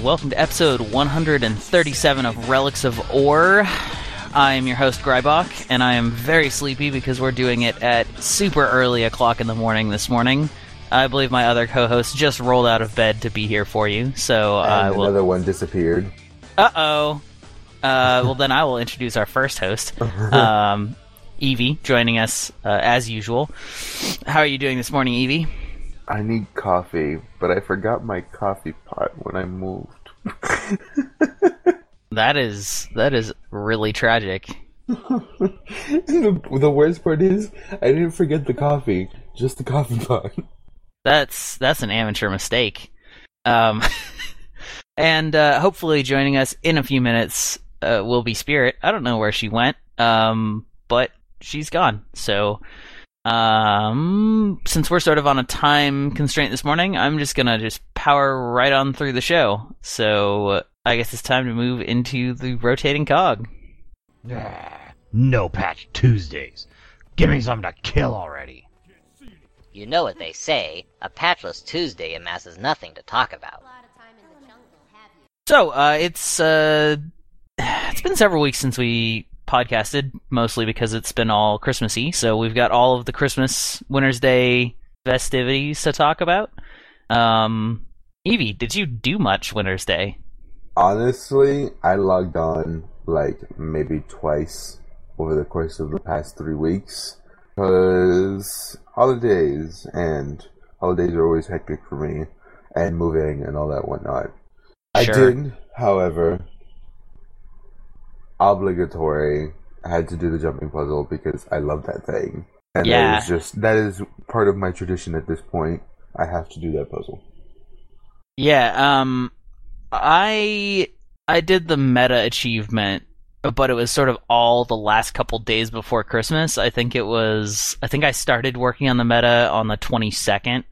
and welcome to episode 137 of Relics of Orr. I am your host, Grybok, and I am very sleepy because we're doing it at super early o'clock in the morning this morning. I believe my other co-host just rolled out of bed to be here for you, so I will... another one disappeared. Uh-oh. Well, then I will introduce our first host, Evie, joining us as usual. How are you doing this morning, Evie? I need coffee, but I forgot my coffee pot when I moved. That is really tragic. The worst part is, I didn't forget the coffee, just the coffee pot. That's an amateur mistake. And hopefully joining us in a few minutes will be Spirit. I don't know where she went, but she's gone. So since we're sort of on a time constraint this morning, I'm just going to power right on through the show. So I guess it's time to move into the rotating cog. No patch Tuesdays. Give me something to kill already. You know what they say, a patchless Tuesday amasses nothing to talk about. So, it's been several weeks since we podcasted, mostly because it's been all Christmassy, so we've got all of the Christmas, Wintersday festivities to talk about. Evie, did you do much Wintersday? Honestly, I logged on, maybe twice over the course of the past 3 weeks, because holidays are always hectic for me, and moving and all that whatnot. Sure. I did, however, obligatory. I had to do the jumping puzzle because I love that thing. And yeah. That is part of my tradition at this point. I have to do that puzzle. Yeah, I did the meta achievement, but it was sort of all the last couple days before Christmas. I think I started working on the meta on the 22nd.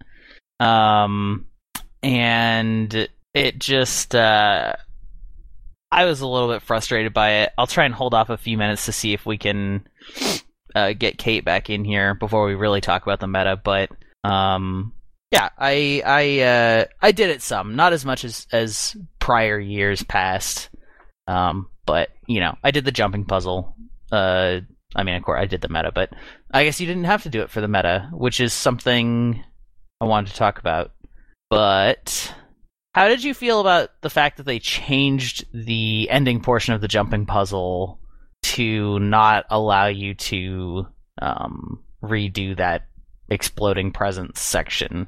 And it just, I was a little bit frustrated by it. I'll try and hold off a few minutes to see if we can get Kate back in here before we really talk about the meta. But yeah, I did it some, not as much as prior years past, but I did the jumping puzzle. Of course, I did the meta, but I guess you didn't have to do it for the meta, which is something I wanted to talk about. But how did you feel about the fact that they changed the ending portion of the jumping puzzle to not allow you to redo that exploding presence section?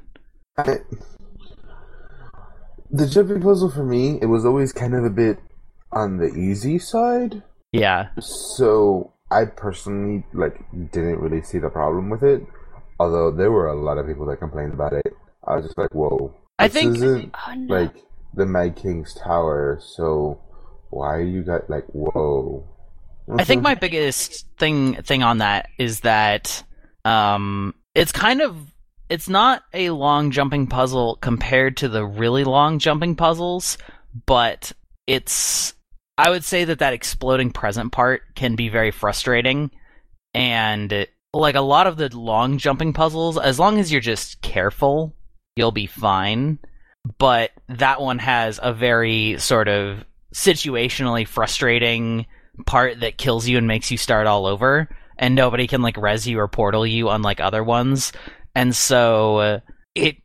The jumping puzzle for me, it was always kind of a bit on the easy side. Yeah. So I personally didn't really see the problem with it, although there were a lot of people that complained about it. I was just like, whoa. The Mad King's Tower, so why are you guys whoa? I think my biggest thing on that is that it's not a long jumping puzzle compared to the really long jumping puzzles, but I would say that exploding present part can be very frustrating, and a lot of the long jumping puzzles, as long as you're just careful, you'll be fine, but that one has a very sort of situationally frustrating part that kills you and makes you start all over, and nobody can res you or portal you unlike other ones, and so it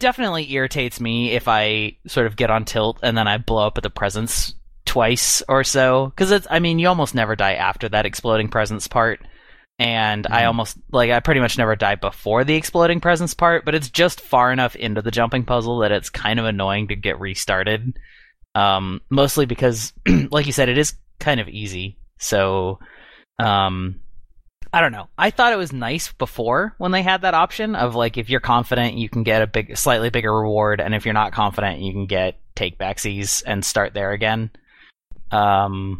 definitely irritates me if I sort of get on tilt and then I blow up at the presence twice or so, because you almost never die after that exploding presence part. And I almost, I pretty much never die before the exploding presence part, but it's just far enough into the jumping puzzle that it's kind of annoying to get restarted. Mostly because, like you said, it is kind of easy. So, I don't know. I thought it was nice before when they had that option of, if you're confident, you can get slightly bigger reward, and if you're not confident, you can get take-backsies and start there again. So...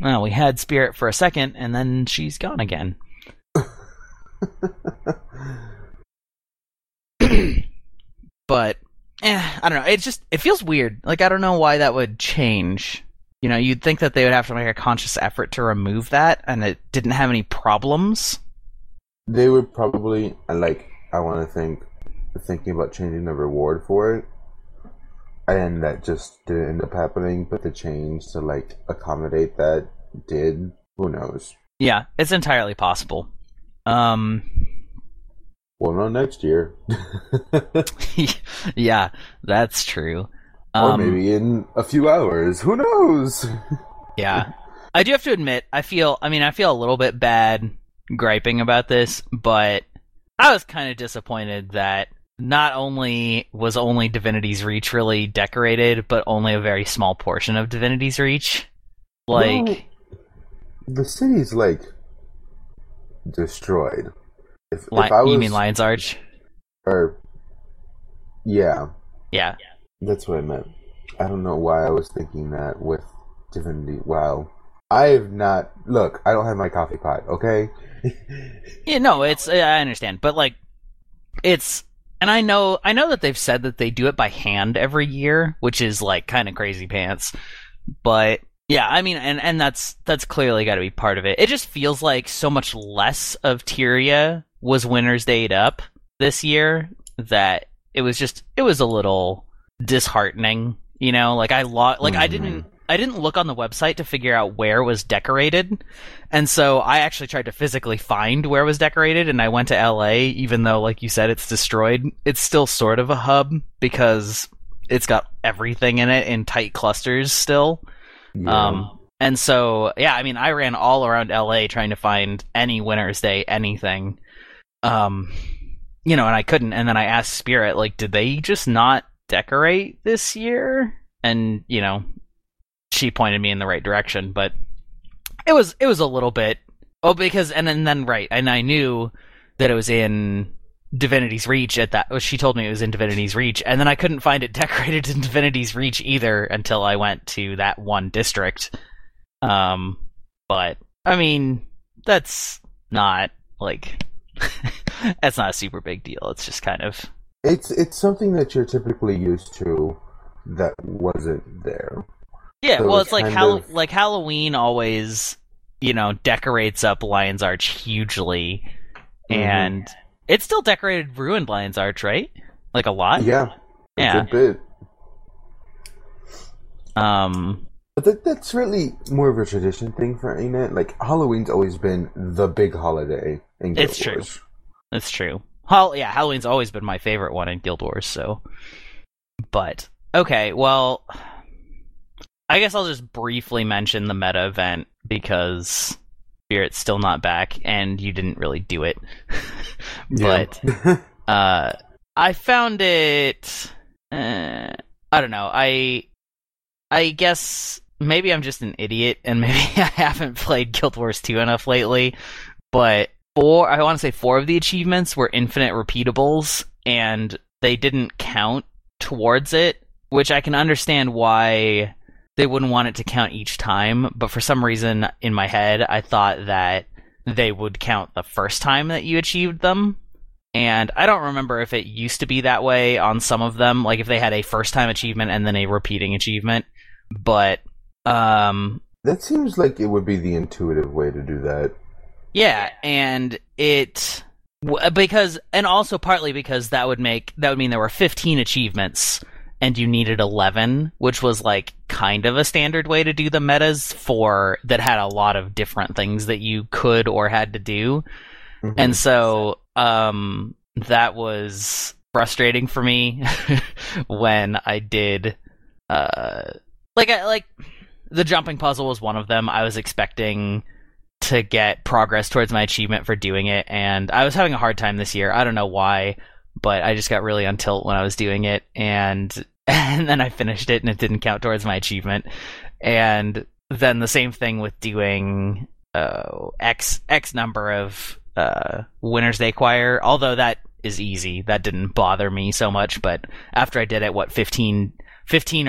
well, we had Spirit for a second, and then she's gone again. But, I don't know. It's just, it feels weird. I don't know why that would change. You'd think that they would have to make a conscious effort to remove that, and it didn't have any problems. They would probably, thinking about changing the reward for it, And that just didn't end up happening, but the change to, like, accommodate that did. Who knows? Yeah, it's entirely possible. Well, not next year. Yeah, that's true. Or maybe in a few hours. Who knows? Yeah. I do have to admit, I feel a little bit bad griping about this, but I was kind of disappointed that not only was only Divinity's Reach really decorated, but only a very small portion of Divinity's Reach. Like... Well, the city's, like, destroyed. If I was, you mean Lion's Arch? Or... Yeah. Yeah. That's what I meant. I don't know why I was thinking that with Divinity. Wow. I have not... Look, I don't have my coffee pot, okay? Yeah, no, it's... I understand. But, like, it's... And I know that they've said that they do it by hand every year, which is, like, kind of crazy pants. But, yeah, I mean, and that's clearly got to be part of it. It just feels like so much less of Tyria was Wintersdayed up this year that it was a little disheartening, you know? Like, I didn't look on the website to figure out where was decorated, and so I actually tried to physically find where was decorated, and I went to LA, even though, like you said, it's destroyed. It's still sort of a hub, because it's got everything in it in tight clusters still. Yeah. And so, yeah, I mean, I ran all around LA trying to find any Wintersday anything. You know, and I couldn't, and then I asked Spirit, like, did they just not decorate this year? And, you know... She pointed me in the right direction, but it was a little bit... Oh, because... And then, right, and I knew that it was in Divinity's Reach at that... She told me it was in Divinity's Reach, and then I couldn't find it decorated in Divinity's Reach either until I went to that one district. But, I mean, that's not, like... That's not a super big deal. It's just kind of... It's something that you're typically used to that wasn't there. Yeah, so well, it's like Halloween always, you know, decorates up Lion's Arch hugely, and it still decorated ruined Lion's Arch, right? Like a lot. Yeah, a good bit. But that's really more of a tradition thing for Anet. Like Halloween's always been the big holiday in Guild Wars. It's true. That's true. Yeah, Halloween's always been my favorite one in Guild Wars. So, but okay, well. I guess I'll just briefly mention the meta event because Spirit's still not back and you didn't really do it. But I found it... I don't know. I guess maybe I'm just an idiot and maybe I haven't played Guild Wars 2 enough lately. But I want to say four of the achievements were infinite repeatables and they didn't count towards it, which I can understand why... They wouldn't want it to count each time, but for some reason in my head, I thought that they would count the first time that you achieved them. And I don't remember if it used to be that way on some of them, like if they had a first time achievement and then a repeating achievement. But, that seems like it would be the intuitive way to do that. Yeah, and it... Because, and also partly because that would mean there were 15 achievements, and you needed 11, which was, like, kind of a standard way to do the metas for... That had a lot of different things that you could or had to do. Mm-hmm. And so, that was frustrating for me when I did... the jumping puzzle was one of them. I was expecting to get progress towards my achievement for doing it, and I was having a hard time this year. I don't know why... But I just got really on tilt when I was doing it, and then I finished it, and it didn't count towards my achievement. And then the same thing with doing X number of Wintersday Choir, although that is easy. That didn't bother me so much, but after I did it, 15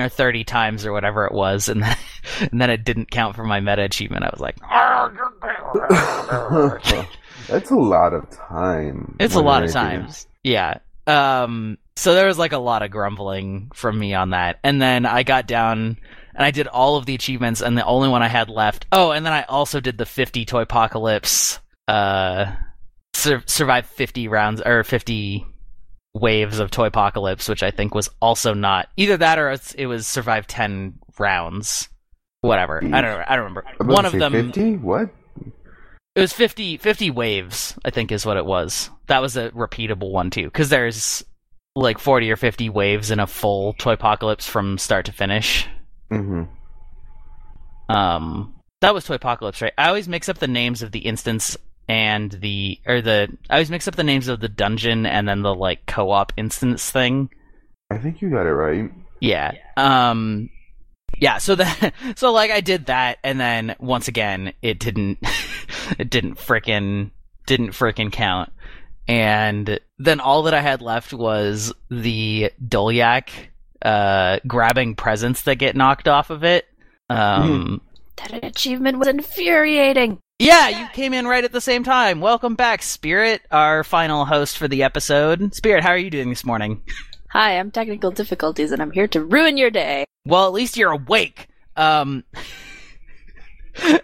or 30 times or whatever it was, and then it didn't count for my meta achievement, I was like... That's a lot of time. It's a lot of times. Yeah. So there was like a lot of grumbling from me on that. And then I got down and I did all of the achievements and the only one I had left. Oh, and then I also did the 50 Toypocalypse, survive 50 rounds or 50 waves of Toypocalypse, which I think was also not either that or it was survived 10 rounds. Whatever. 50? I don't remember. One of them 50? What? It was 50 waves, I think is what it was. That was a repeatable one too, because there's like 40 or 50 waves in a full Toypocalypse from start to finish. Mm-hmm. That was Toypocalypse, right? I always mix up the names of the instance and I always mix up the names of the dungeon and then the like co-op instance thing. I think you got it right. Yeah. Yeah, so I did that, and then once again it didn't frickin' count. And then all that I had left was the Dolyak grabbing presents that get knocked off of it. That achievement was infuriating. Yeah, you came in right at the same time. Welcome back, Spirit, our final host for the episode. Spirit, how are you doing this morning? Hi, I'm Technical Difficulties, and I'm here to ruin your day. Well, at least you're awake.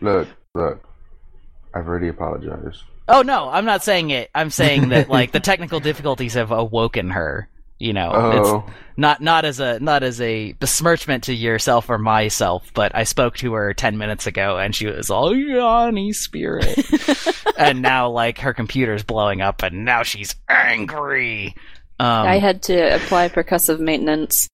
Look. I've already apologized. Oh, no, I'm not saying it. I'm saying that, like, the technical difficulties have awoken her, you know. Oh. It's not as a besmirchment to yourself or myself, but I spoke to her 10 minutes ago, and she was all, yawny Spirit. And now, like, her computer's blowing up, and now she's angry. I had to apply percussive maintenance.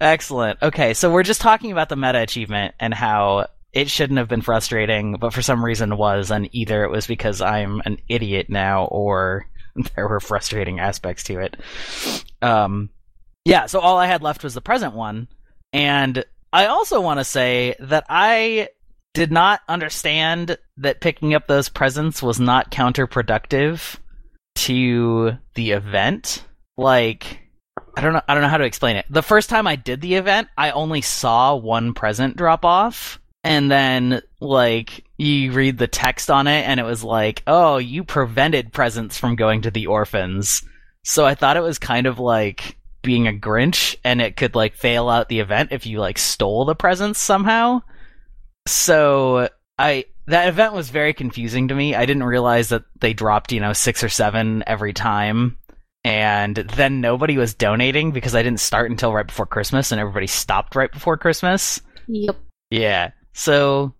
Excellent. Okay, so we're just talking about the meta achievement and how it shouldn't have been frustrating, but for some reason was, and either it was because I'm an idiot now or there were frustrating aspects to it. Yeah, so all I had left was the present one, and I also want to say that I did not understand that picking up those presents was not counterproductive to the event. Like, I don't know how to explain it. The first time I did the event, I only saw one present drop off, and then, like, you read the text on it, and it was like, oh, you prevented presents from going to the orphans. So I thought it was kind of like being a Grinch, and it could, like, fail out the event if you, like, stole the presents somehow. So that event was very confusing to me. I didn't realize that they dropped, you know, 6 or 7 every time. And then nobody was donating because I didn't start until right before Christmas, and everybody stopped right before Christmas. Yep. Yeah. So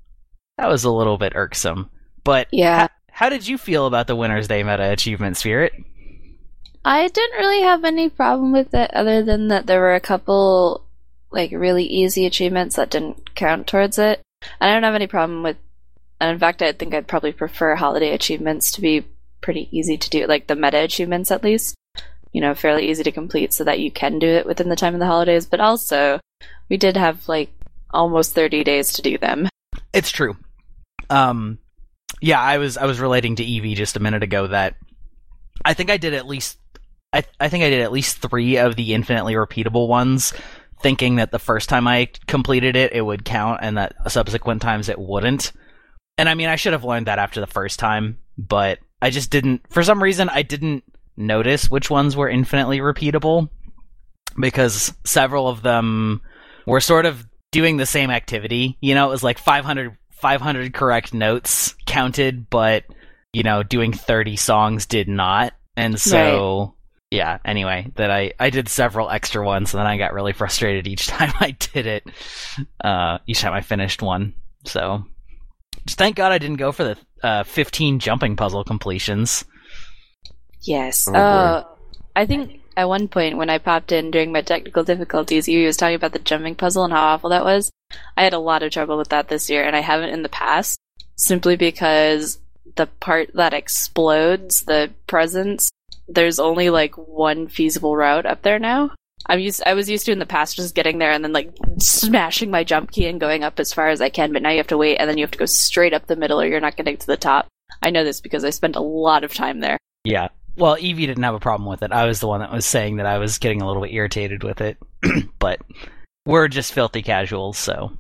that was a little bit irksome. But yeah. How did you feel about the Wintersday meta achievement, Spirit? I didn't really have any problem with it other than that there were a couple, like, really easy achievements that didn't count towards it. I don't have any problem with, and in fact, I think I'd probably prefer holiday achievements to be pretty easy to do, like the meta achievements at least, you know, fairly easy to complete so that you can do it within the time of the holidays, but also, we did have, like, almost 30 days to do them. It's true. Yeah, I was relating to Evie just a minute ago that I think I did at least, I did at least 3 of the infinitely repeatable ones, thinking that the first time I completed it, it would count, and that subsequent times it wouldn't. And I mean, I should have learned that after the first time, but I just didn't. For some reason, I didn't notice which ones were infinitely repeatable, because several of them were sort of doing the same activity. You know, it was like 500 correct notes counted, but, you know, doing 30 songs did not. And so... Right. Yeah, anyway, that I did several extra ones, and then I got really frustrated each time I did it, each time I finished one. So, just thank God I didn't go for the 15 jumping puzzle completions. Yes. I think at one point when I popped in during my technical difficulties, you was talking about the jumping puzzle and how awful that was. I had a lot of trouble with that this year, and I haven't in the past, simply because the part that explodes, the presents, there's only, like, one feasible route up there now. I was used to in the past just getting there and then, like, smashing my jump key and going up as far as I can, but now you have to wait, and then you have to go straight up the middle or you're not getting to the top. I know this because I spent a lot of time there. Yeah. Well, Evie didn't have a problem with it. I was the one that was saying that I was getting a little bit irritated with it. But we're just filthy casuals, so.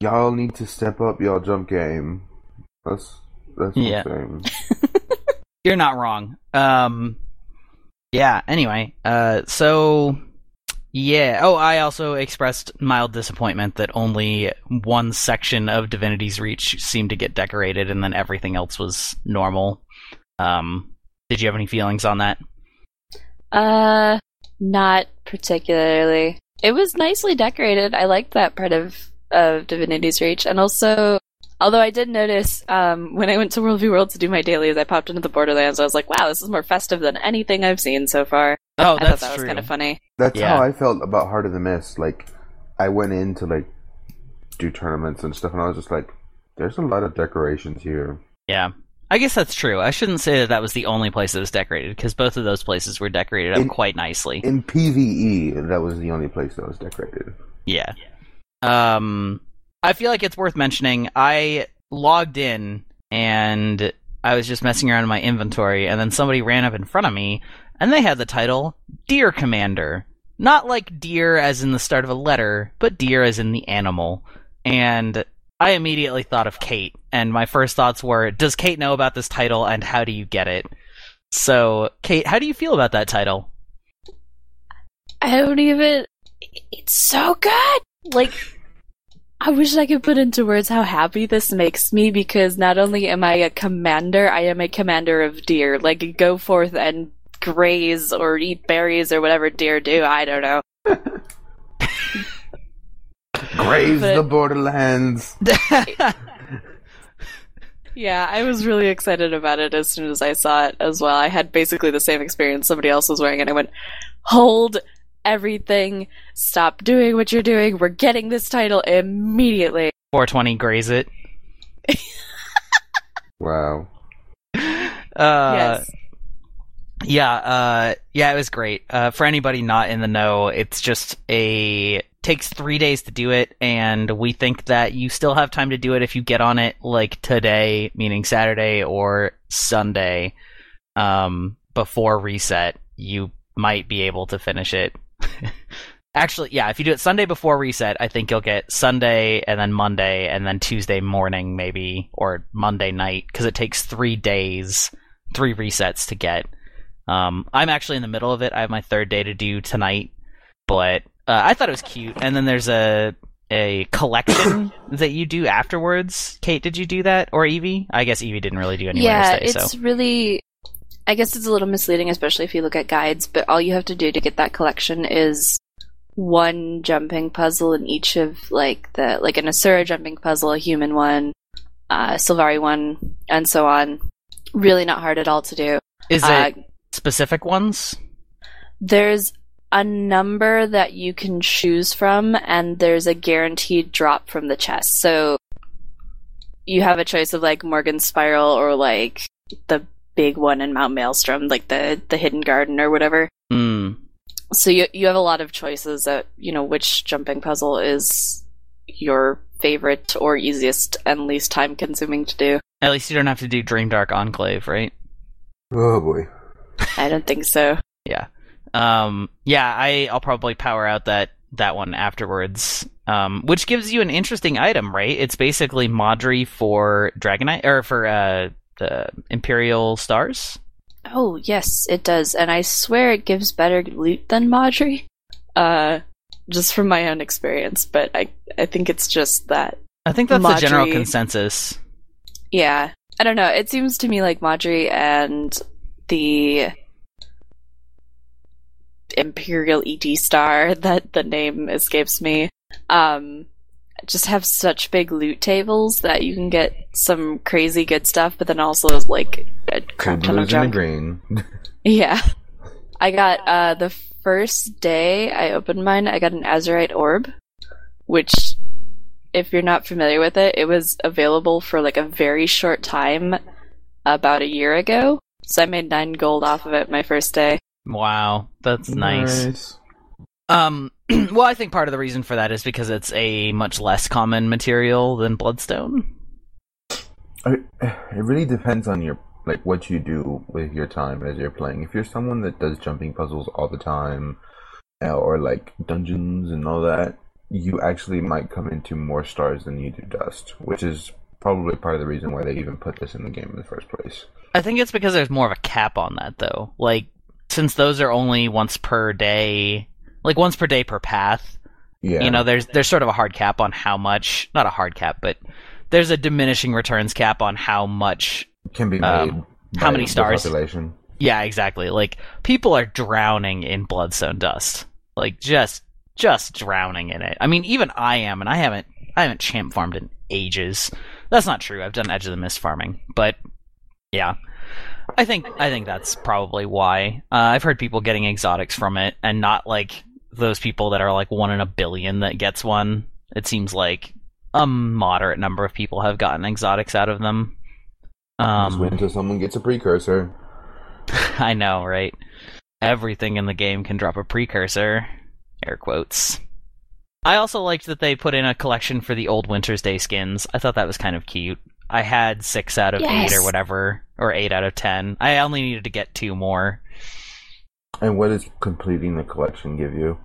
Y'all need to step up y'all jump game. That's yeah. You're not wrong. Yeah, anyway, so, yeah. Oh, I also expressed mild disappointment that only one section of Divinity's Reach seemed to get decorated and then everything else was normal. Did you have any feelings on that? Not particularly. It was nicely decorated. I liked that part of Divinity's Reach. And also, although I did notice when I went to World vs. World to do my dailies, I popped into the Borderlands. I was like, wow, this is more festive than anything I've seen so far. Oh, that's true. I thought that was kind of funny. That's how I felt about Heart of the Mist. Like, I went in to, like, do tournaments and stuff, and I was just like, there's a lot of decorations here. Yeah. I guess that's true. I shouldn't say that that was the only place that was decorated, because both of those places were decorated up quite nicely. In PvE, that was the only place that was decorated. Yeah. I feel like it's worth mentioning, I logged in, and I was just messing around in my inventory, and then somebody ran up in front of me, and they had the title, Deer Commander. Not like deer as in the start of a letter, but deer as in the animal. And I immediately thought of Kate, and my first thoughts were, does Kate know about this title, and how do you get it? So, Kate, how do you feel about that title? It's so good! Like, I wish I could put into words how happy this makes me, because not only am I a commander, I am a commander of deer. Like, go forth and graze or eat berries or whatever deer do, I don't know. Graze the Borderlands. Yeah, I was really excited about it as soon as I saw it as well. I had basically the same experience somebody else was wearing, and I went, hold everything, stop doing what you're doing, we're getting this title immediately. 420, graze it. Wow. Yes. Yeah, it was great. For anybody not in the know, it's just takes 3 days to do it, and we think that you still have time to do it if you get on it, like, today, meaning Saturday or Sunday, before reset. You might be able to finish it. Actually, yeah, if you do it Sunday before reset, I think you'll get Sunday, and then Monday, and then Tuesday morning, maybe, or Monday night, because it takes 3 days, 3 resets to get. I'm actually in the middle of it. I have my 3rd day to do tonight, but... I thought it was cute, and then there's a collection that you do afterwards. Kate, did you do that? Or Evie? I guess Evie didn't really do any Wednesday, so... Yeah, it's really... I guess it's a little misleading, especially if you look at guides, but all you have to do to get that collection is 1 jumping puzzle in each of, like, the... Like, an Asura jumping puzzle, a human one, Sylvari one, and so on. Really not hard at all to do. Is it specific ones? There's a number that you can choose from, and there's a guaranteed drop from the chest. So you have a choice of, like, Morgan's Spiral or, like, the big one in Mount Maelstrom, like the Hidden Garden or whatever. Mm. So you have a lot of choices at, you know, which jumping puzzle is your favorite or easiest and least time-consuming to do. At least you don't have to do Dream Dark Enclave, right? Oh, boy. I don't think so. Yeah. I'll probably power out that one afterwards, which gives you an interesting item, right? It's basically Madri for Dragonite, or for the Imperial Stars. Oh, yes, it does, and I swear it gives better loot than Madri, just from my own experience, but I think it's just that. I think that's Madri, the general consensus. Yeah, I don't know, it seems to me like Madri and the Imperial ED Star, that the name escapes me, just have such big loot tables that you can get some crazy good stuff, but then also, like, a crap ton of junk. Yeah. I got, the first day I opened mine, I got an Azurite Orb, which, if you're not familiar with it, it was available for, like, a very short time about a year ago, so I made 9 gold off of it my first day. Wow, that's nice. Well, I think part of the reason for that is because it's a much less common material than Bloodstone. It really depends on your, like, what you do with your time as you're playing. If you're someone that does jumping puzzles all the time, or, like, dungeons and all that, you actually might come into more stars than you do dust, which is probably part of the reason why they even put this in the game in the first place. I think it's because there's more of a cap on that, though. Like, since those are only once per day per path, yeah. You know, there's sort of a hard cap on how much, not a hard cap, but there's a diminishing returns cap on how much can be made how many stars? Population. Yeah, exactly. Like, people are drowning in Bloodstone dust. Like, just drowning in it. I mean, even I am, and I haven't champ farmed in ages. That's not true. I've done Edge of the Mist farming, but yeah, I think that's probably why. I've heard people getting exotics from it, and not like those people that are like 1 in a billion that gets one. It seems like a moderate number of people have gotten exotics out of them. Just wait until someone gets a precursor. I know, right? Everything in the game can drop a precursor. Air quotes. I also liked that they put in a collection for the old Wintersday skins. I thought that was kind of cute. I had 6 out of 8 or whatever, or 8 out of 10. I only needed to get 2 more. And what does completing the collection give you?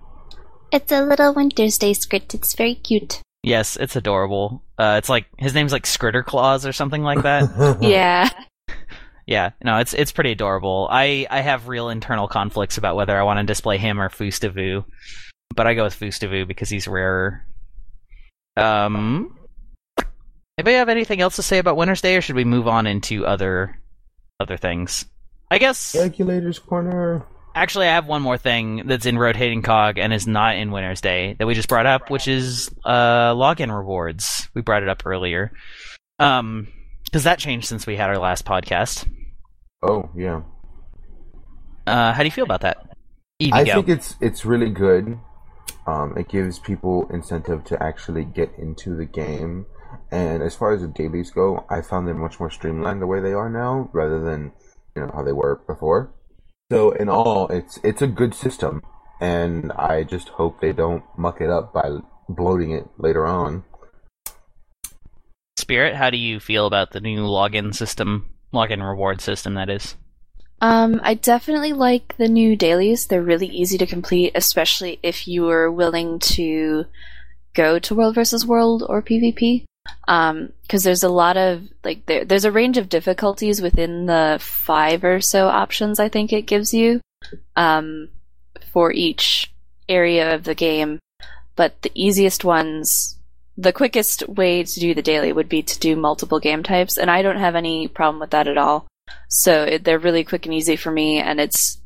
It's a little Wintersday script. It's very cute. Yes, it's adorable. It's like, his name's like Scritterclaws or something like that. Yeah. Yeah, no, it's pretty adorable. I have real internal conflicts about whether I want to display him or Fustavu, but I go with Fustavu because he's rarer. Anybody have anything else to say about Wintersday, or should we move on into other things? I guess... Calculator's Corner. Actually, I have one more thing that's in Rotating Cog and is not in Wintersday that we just brought up, which is login rewards. We brought it up earlier. Because that changed since we had our last podcast. Oh, yeah. How do you feel about that? Evie, I think it's really good. It gives people incentive to actually get into the game. And as far as the dailies go, I found them much more streamlined the way they are now, rather than, you know, how they were before. So in all, it's a good system. And I just hope they don't muck it up by bloating it later on. Spirit, how do you feel about the new login reward system, that is? I definitely like the new dailies. They're really easy to complete, especially if you are willing to go to World vs. World or PvP. Because there's a lot of, like, there's a range of difficulties within the 5 or so options I think it gives you for each area of the game. But the easiest ones... The quickest way to do the daily would be to do multiple game types, and I don't have any problem with that at all. So they're really quick and easy for me, and it's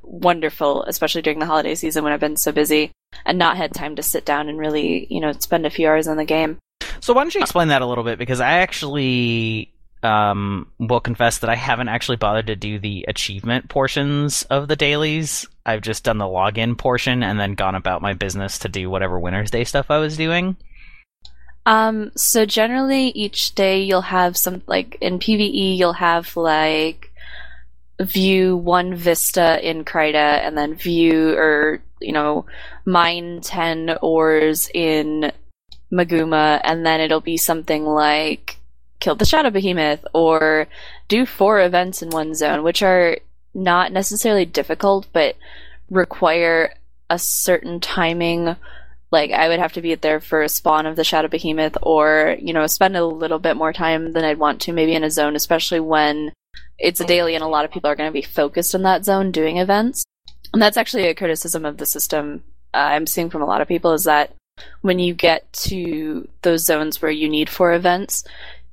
wonderful, especially during the holiday season when I've been so busy and not had time to sit down and really, you know, spend a few hours on the game. So why don't you explain that a little bit, because I actually will confess that I haven't actually bothered to do the achievement portions of the dailies. I've just done the login portion and then gone about my business to do whatever Wintersday stuff I was doing. So generally each day you'll have some, like in PvE you'll have like view 1 vista in Krita, and then view, or you know, mine 10 ores in Maguma, and then it'll be something like kill the Shadow Behemoth or do 4 events in one zone, which are not necessarily difficult but require a certain timing. Like, I would have to be there for a spawn of the Shadow Behemoth, or, you know, spend a little bit more time than I'd want to, maybe in a zone, especially when it's a daily and a lot of people are going to be focused in that zone doing events. And that's actually a criticism of the system I'm seeing from a lot of people, is that when you get to those zones where you need 4 events,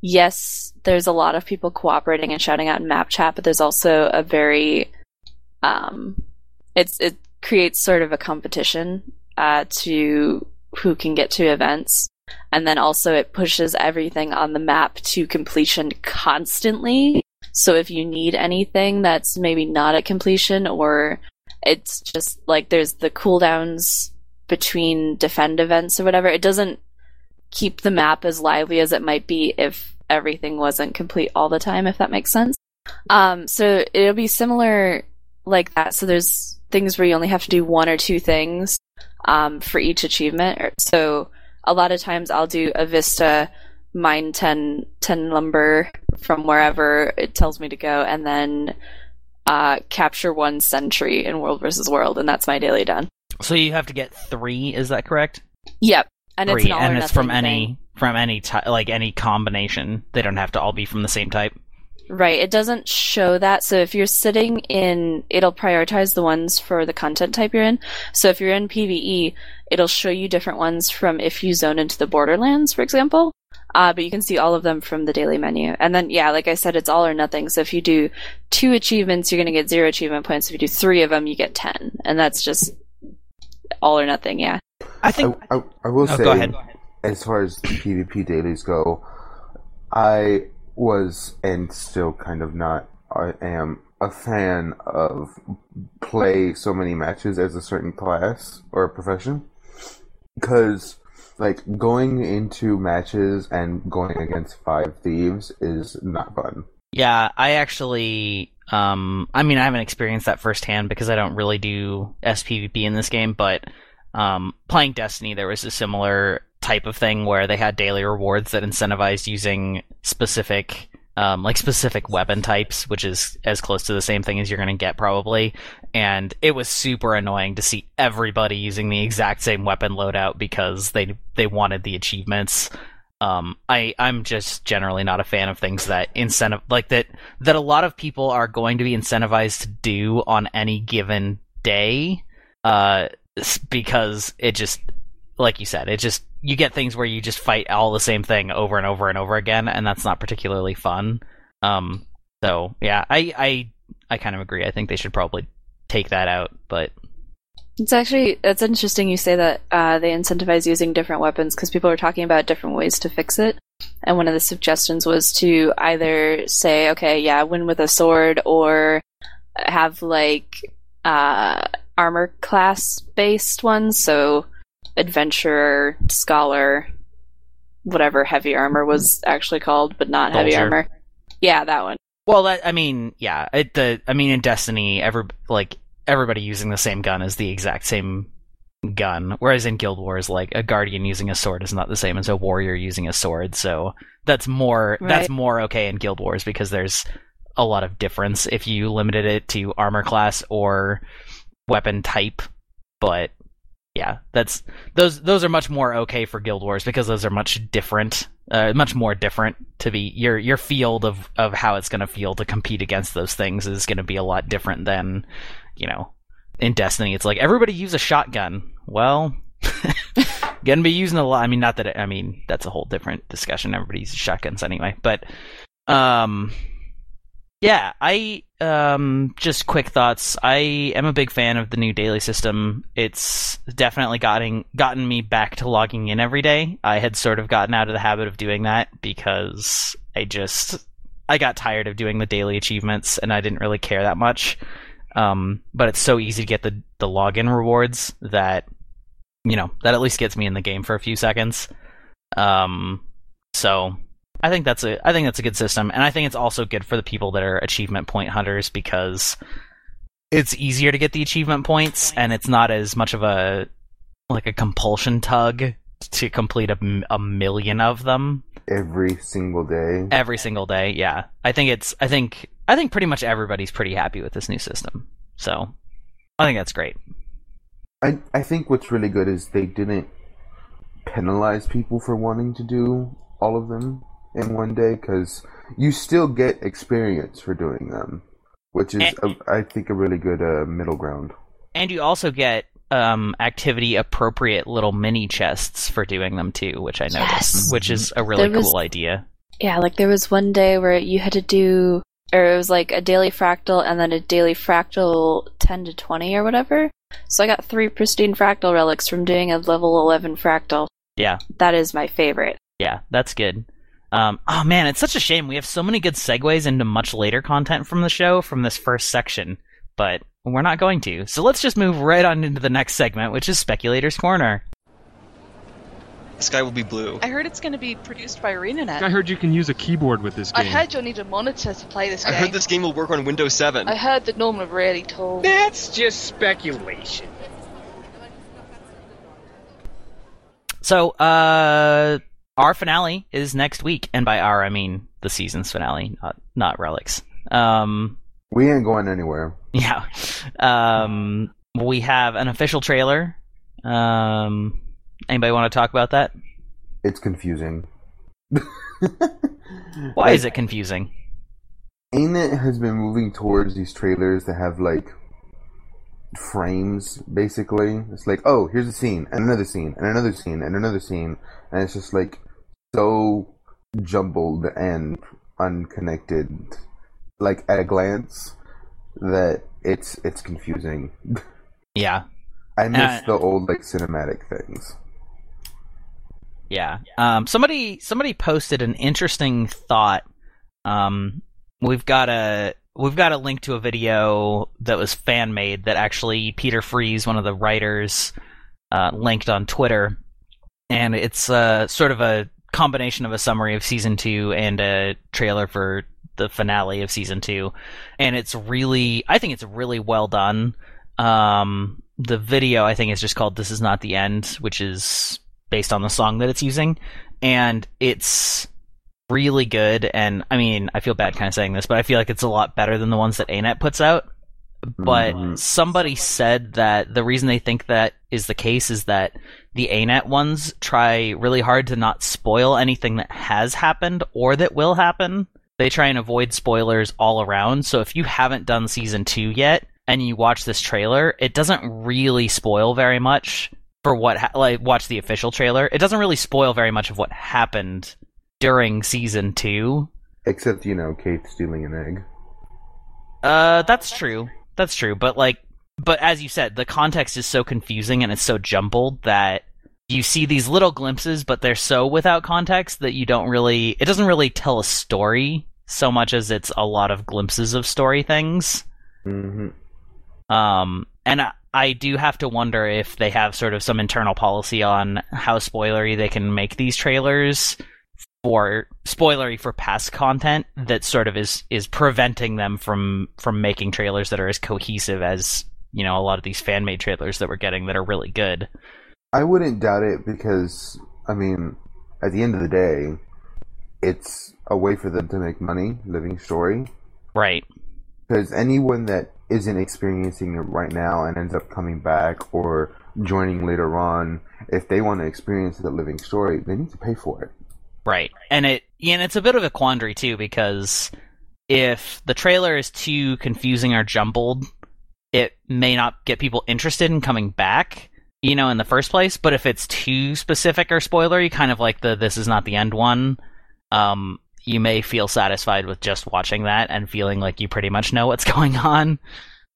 yes, there's a lot of people cooperating and shouting out in map chat, but there's also a very... It creates sort of a competition to who can get to events, and then also it pushes everything on the map to completion constantly. So if you need anything that's maybe not at completion, or it's just like there's the cooldowns between defend events or whatever, it doesn't keep the map as lively as it might be if everything wasn't complete all the time, if that makes sense. So it'll be similar like that. So there's things where you only have to do 1 or 2 things for each achievement. So a lot of times I'll do a vista, mine 10 lumber from wherever it tells me to go, and then capture 1 sentry in World vs. World, and that's my daily done. So you have to get 3, is that correct? Yep. And 3, it's an all and or it's from thing. any combination. They don't have to all be from the same type. Right, it doesn't show that. So if you're sitting in, it'll prioritize the ones for the content type you're in. So if you're in PvE, it'll show you different ones from if you zone into the Borderlands, for example. But you can see all of them from the daily menu. And then, yeah, like I said, it's all or nothing. So if you do 2 achievements, you're going to get 0 achievement points. If you do 3 of them, you get 10. And that's just all or nothing, yeah. I think... I will say, go ahead. As far as PvP dailies go, I was, and still kind of not, I am a fan of play so many matches as a certain class or a profession. Because... like, going into matches and going against 5 thieves is not fun. Yeah, I actually... I haven't experienced that firsthand because I don't really do SPVP in this game, but playing Destiny, there was a similar type of thing where they had daily rewards that incentivized using specific... specific weapon types, which is as close to the same thing as you're going to get, probably. And it was super annoying to see everybody using the exact same weapon loadout because they wanted the achievements. I'm just generally not a fan of things that that a lot of people are going to be incentivized to do on any given day, because it just... like you said, you get things where you just fight all the same thing over and over and over again, and that's not particularly fun. So, yeah, I kind of agree. I think they should probably take that out, but... It's interesting you say that they incentivize using different weapons, because people are talking about different ways to fix it. And one of the suggestions was to either say, okay, yeah, win with a sword, or have, armor class-based ones, so... adventurer, scholar, whatever heavy armor was actually called, but not Soldier. Heavy armor. Yeah, that one. Well, in Destiny, everybody using the same gun is the exact same gun, whereas in Guild Wars, a guardian using a sword is not the same as a warrior using a sword. So that's more right. That's more okay in Guild Wars because there's a lot of difference if you limited it to armor class or weapon type, but. Yeah, those are much more okay for Guild Wars because those are much more different to be your field of how it's going to feel to compete against those things is going to be a lot different than, in Destiny it's everybody use a shotgun. Well, going to be using a lot. That's a whole different discussion. Everybody uses shotguns anyway, but yeah, I just quick thoughts. I am a big fan of the new daily system. It's definitely gotten me back to logging in every day. I had sort of gotten out of the habit of doing that because I got tired of doing the daily achievements and I didn't really care that much. But it's so easy to get the login rewards that, that at least gets me in the game for a few seconds. So... I think that's a good system, and I think it's also good for the people that are achievement point hunters because it's easier to get the achievement points, and it's not as much of a compulsion tug to complete a million of them every single day. Yeah. I think pretty much everybody's pretty happy with this new system, so I think that's great. I think what's really good is they didn't penalize people for wanting to do all of them in one day, because you still get experience for doing them, which is, I think, a really good middle ground. And you also get activity-appropriate little mini-chests for doing them, too, which I noticed, which is a really cool idea. Yeah, there was one day where you had to do, or it was a daily fractal and then a daily fractal 10 to 20 or whatever, so I got 3 pristine fractal relics from doing a level 11 fractal. Yeah. That is my favorite. Yeah, that's good. Oh man, it's such a shame. We have so many good segues into much later content from the show from this first section, but we're not going to. So let's just move right on into the next segment, which is Speculator's Corner. The sky will be blue. I heard it's going to be produced by ArenaNet. I heard you can use a keyboard with this game. I heard you'll need a monitor to play this game. I heard this game will work on Windows 7. I heard that Norman are really tall. That's just speculation. So, our finale is next week, and by our, I mean the season's finale, not Relics. We ain't going anywhere. Yeah. We have an official trailer. Anybody want to talk about that? It's confusing. Why is it confusing? ArenaNet has been moving towards these trailers that have, frames, basically. It's oh, here's a scene, and another scene, and another scene, and another scene. And it's just so jumbled and unconnected, like at a glance, that it's confusing. Yeah. I miss the old like cinematic things. Yeah. Somebody posted an interesting thought. We've got a link to a video that was fan made that actually Peter Freeze, one of the writers, linked on Twitter, and it's sort of a combination of a summary of season 2 and a trailer for the finale of season 2, and I think it's really well done. The video, I think, is just called "This Is Not The End," which is based on the song that it's using, and it's really good. And I mean, I feel bad kind of saying this, but I feel like it's a lot better than the ones that ANET puts out. But somebody said that the reason they think that is the case is that the ANET ones try really hard to not spoil anything that has happened or that will happen. They try and avoid spoilers all around. So if you haven't done season 2 yet and you watch this trailer, it doesn't really spoil very much for what watch the official trailer. It doesn't really spoil very much of what happened during season 2, except, you know, Kate stealing an egg. That's true, but as you said, the context is so confusing and it's so jumbled that you see these little glimpses, but they're so without context that it doesn't really tell a story so much as it's a lot of glimpses of story things. Mm-hmm. And I do have to wonder if they have sort of some internal policy on how spoilery they can make these trailers, or spoilery for past content that sort of is preventing them from making trailers that are as cohesive as, you know, a lot of these fan-made trailers that we're getting that are really good. I wouldn't doubt it, because, I mean, at the end of the day, it's a way for them to make money, living story. Right. Because anyone that isn't experiencing it right now and ends up coming back or joining later on, if they want to experience the living story, they need to pay for it. Right, and it's a bit of a quandary too, because if the trailer is too confusing or jumbled, it may not get people interested in coming back, you know, in the first place. But if it's too specific or spoilery, kind of like the "This Is Not The End" one, you may feel satisfied with just watching that and feeling like you pretty much know what's going on.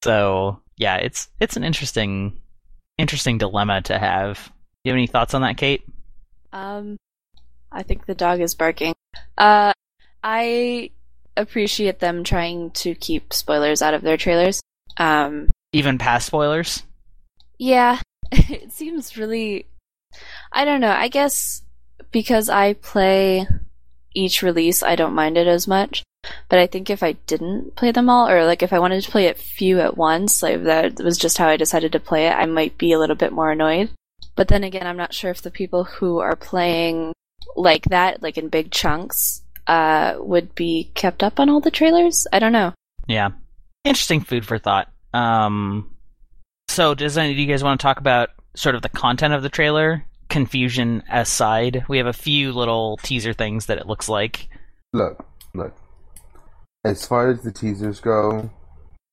So yeah, it's an interesting dilemma to have. Do you have any thoughts on that, Kate? I think the dog is barking. I appreciate them trying to keep spoilers out of their trailers. Even past spoilers? Yeah. It seems really... I don't know. I guess because I play each release, I don't mind it as much. But I think if I didn't play them all, or like if I wanted to play a few at once, like that was just how I decided to play it, I might be a little bit more annoyed. But then again, I'm not sure if the people who are playing... like that, like in big chunks, would be kept up on all the trailers? I don't know. Yeah. Interesting food for thought. So do you guys want to talk about sort of the content of the trailer? Confusion aside, we have a few little teaser things that it looks like. Look. As far as the teasers go,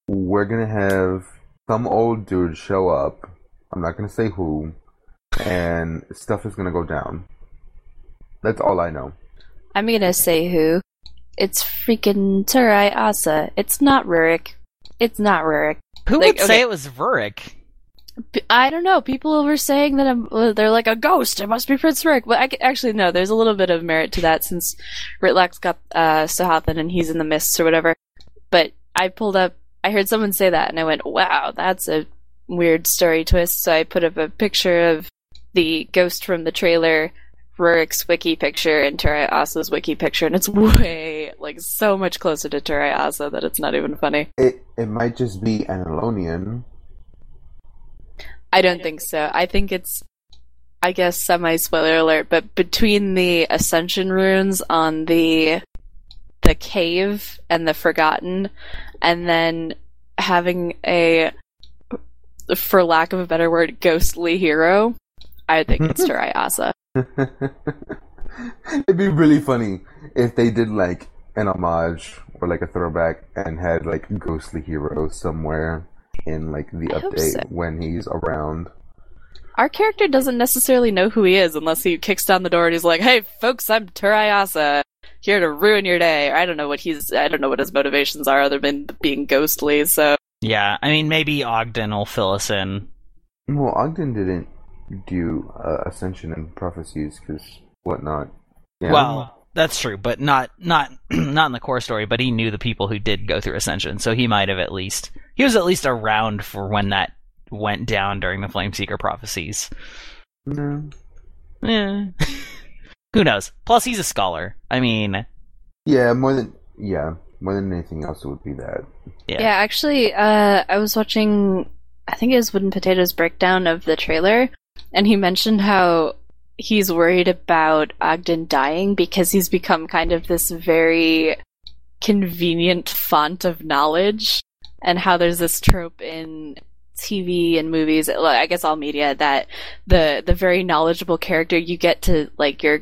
we're going to have some old dude show up. I'm not going to say who. And stuff is going to go down. That's all I know. I'm gonna say who. It's freaking Turai Ossa. It's not Rurik. Who would say it was Rurik? I don't know. People were saying that they're like a ghost. It must be Prince Rurik. Well, actually, no. There's a little bit of merit to that since Ritlock's got Sahathan and he's in the Mists or whatever. But I heard someone say that and I went, wow, that's a weird story twist. So I put up a picture of the ghost from the trailer, Rurik's wiki picture, and Turai Ossa's wiki picture, and it's way, like, so much closer to Turai Ossa that it's not even funny. It might just be Anolonian. I don't think so. I think it's, I guess, semi-spoiler alert, but between the Ascension runes on the cave and the Forgotten, and then having a, for lack of a better word, ghostly hero, I think it's Turai Ossa. It'd be really funny if they did like an homage or like a throwback and had like ghostly hero somewhere in like the update when he's around. Our character doesn't necessarily know who he is unless he kicks down the door and he's like, "Hey folks, I'm Turai Ossa." here to ruin your day. I don't know what his motivations are other than being ghostly, so. Yeah, I mean, maybe Ogden will fill us in. Well, Ogden didn't do Ascension and Prophecies, because whatnot. Yeah. Well, that's true, but not in the core story, but he knew the people who did go through Ascension, so he might have at least... He was at least around for when that went down during the Flameseeker Prophecies. No. Yeah. Who knows? Plus, he's a scholar. I mean... Yeah, more than anything else, it would be that. Yeah, actually, I was watching... I think it was Wooden Potatoes' breakdown of the trailer, and he mentioned how he's worried about Ogden dying because he's become kind of this very convenient font of knowledge, and how there's this trope in TV and movies, I guess all media, that the very knowledgeable character you get to, like, your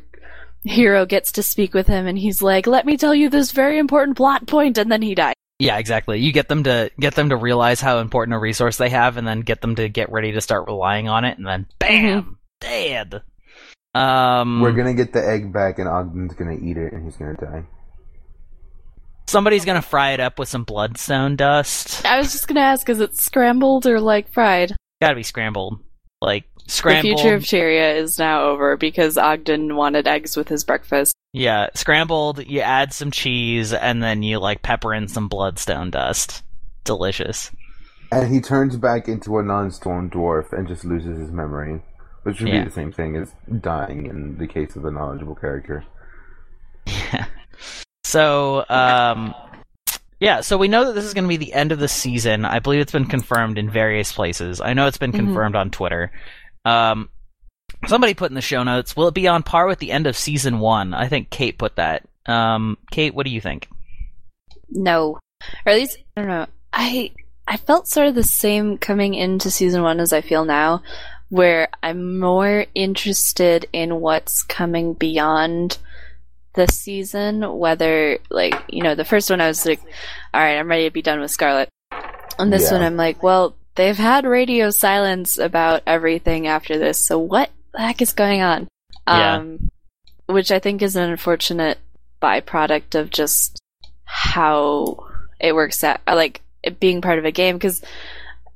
hero gets to speak with him, and he's like, let me tell you this very important plot point, and then he dies. Yeah, exactly. You get them to realize how important a resource they have, and then get them to get ready to start relying on it, and then bam, dead. We're gonna get the egg back, and Ogden's gonna eat it, and he's gonna die. Somebody's gonna fry it up with some bloodstone dust. I was just gonna ask, is it scrambled or like fried? Gotta be scrambled. Like scrambled. The future of Tyria is now over because Ogden wanted eggs with his breakfast. Yeah, scrambled, you add some cheese, and then you, like, pepper in some bloodstone dust. Delicious. And he turns back into a non-storm dwarf and just loses his memory, which would be the same thing as dying in the case of the knowledgeable character. Yeah. So, so we know that this is going to be the end of the season. I believe it's been confirmed in various places. I know it's been confirmed on Twitter. Somebody put in the show notes, will it be on par with the end of season 1? I think Kate put that. Kate, what do you think? No. Or at least, I don't know. I felt sort of the same coming into season 1 as I feel now, where I'm more interested in what's coming beyond the season, whether, like, you know, the first one I was like, alright, I'm ready to be done with Scarlet. And this one I'm like, well, they've had radio silence about everything after this, so what the heck is going on? Which I think is an unfortunate byproduct of just how it works out, like, it being part of a game, because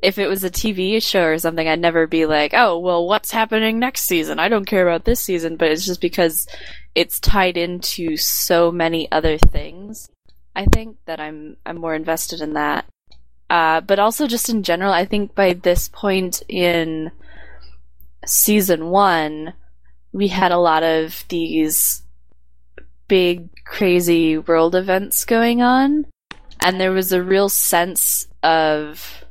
if it was a TV show or something, I'd never be like, oh, well, what's happening next season? I don't care about this season, but it's just because it's tied into so many other things, I think, that I'm more invested in that. But also just in general, I think by this point in season 1, we had a lot of these big, crazy world events going on, and there was a real sense of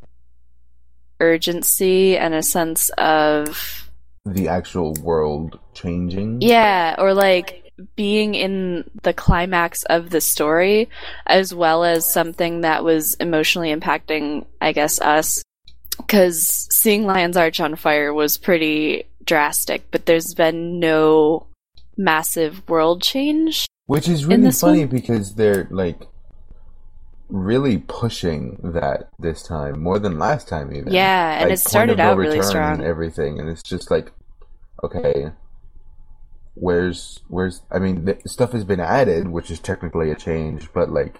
urgency and a sense of... the actual world changing? Yeah, or like... being in the climax of the story, as well as something that was emotionally impacting, I guess, us, because seeing Lion's Arch on fire was pretty drastic, but there's been no massive world change. Which is really funny because they're, like, really pushing that this time, more than last time even. Yeah, and it started out really strong. And everything, and it's just like, okay... Where's I mean, stuff has been added, which is technically a change, but, like,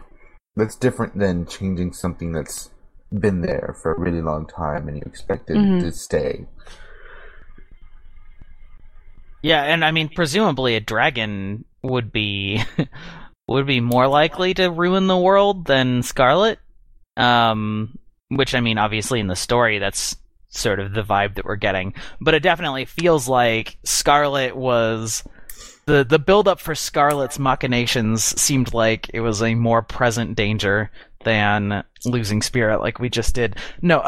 that's different than changing something that's been there for a really long time and you expect it to stay. Yeah, and, I mean, presumably a dragon would be more likely to ruin the world than Scarlet, which, I mean, obviously in the story, that's sort of the vibe that we're getting, but it definitely feels like Scarlet was the build up for Scarlet's machinations seemed like it was a more present danger than losing Spirit, like we just did. No,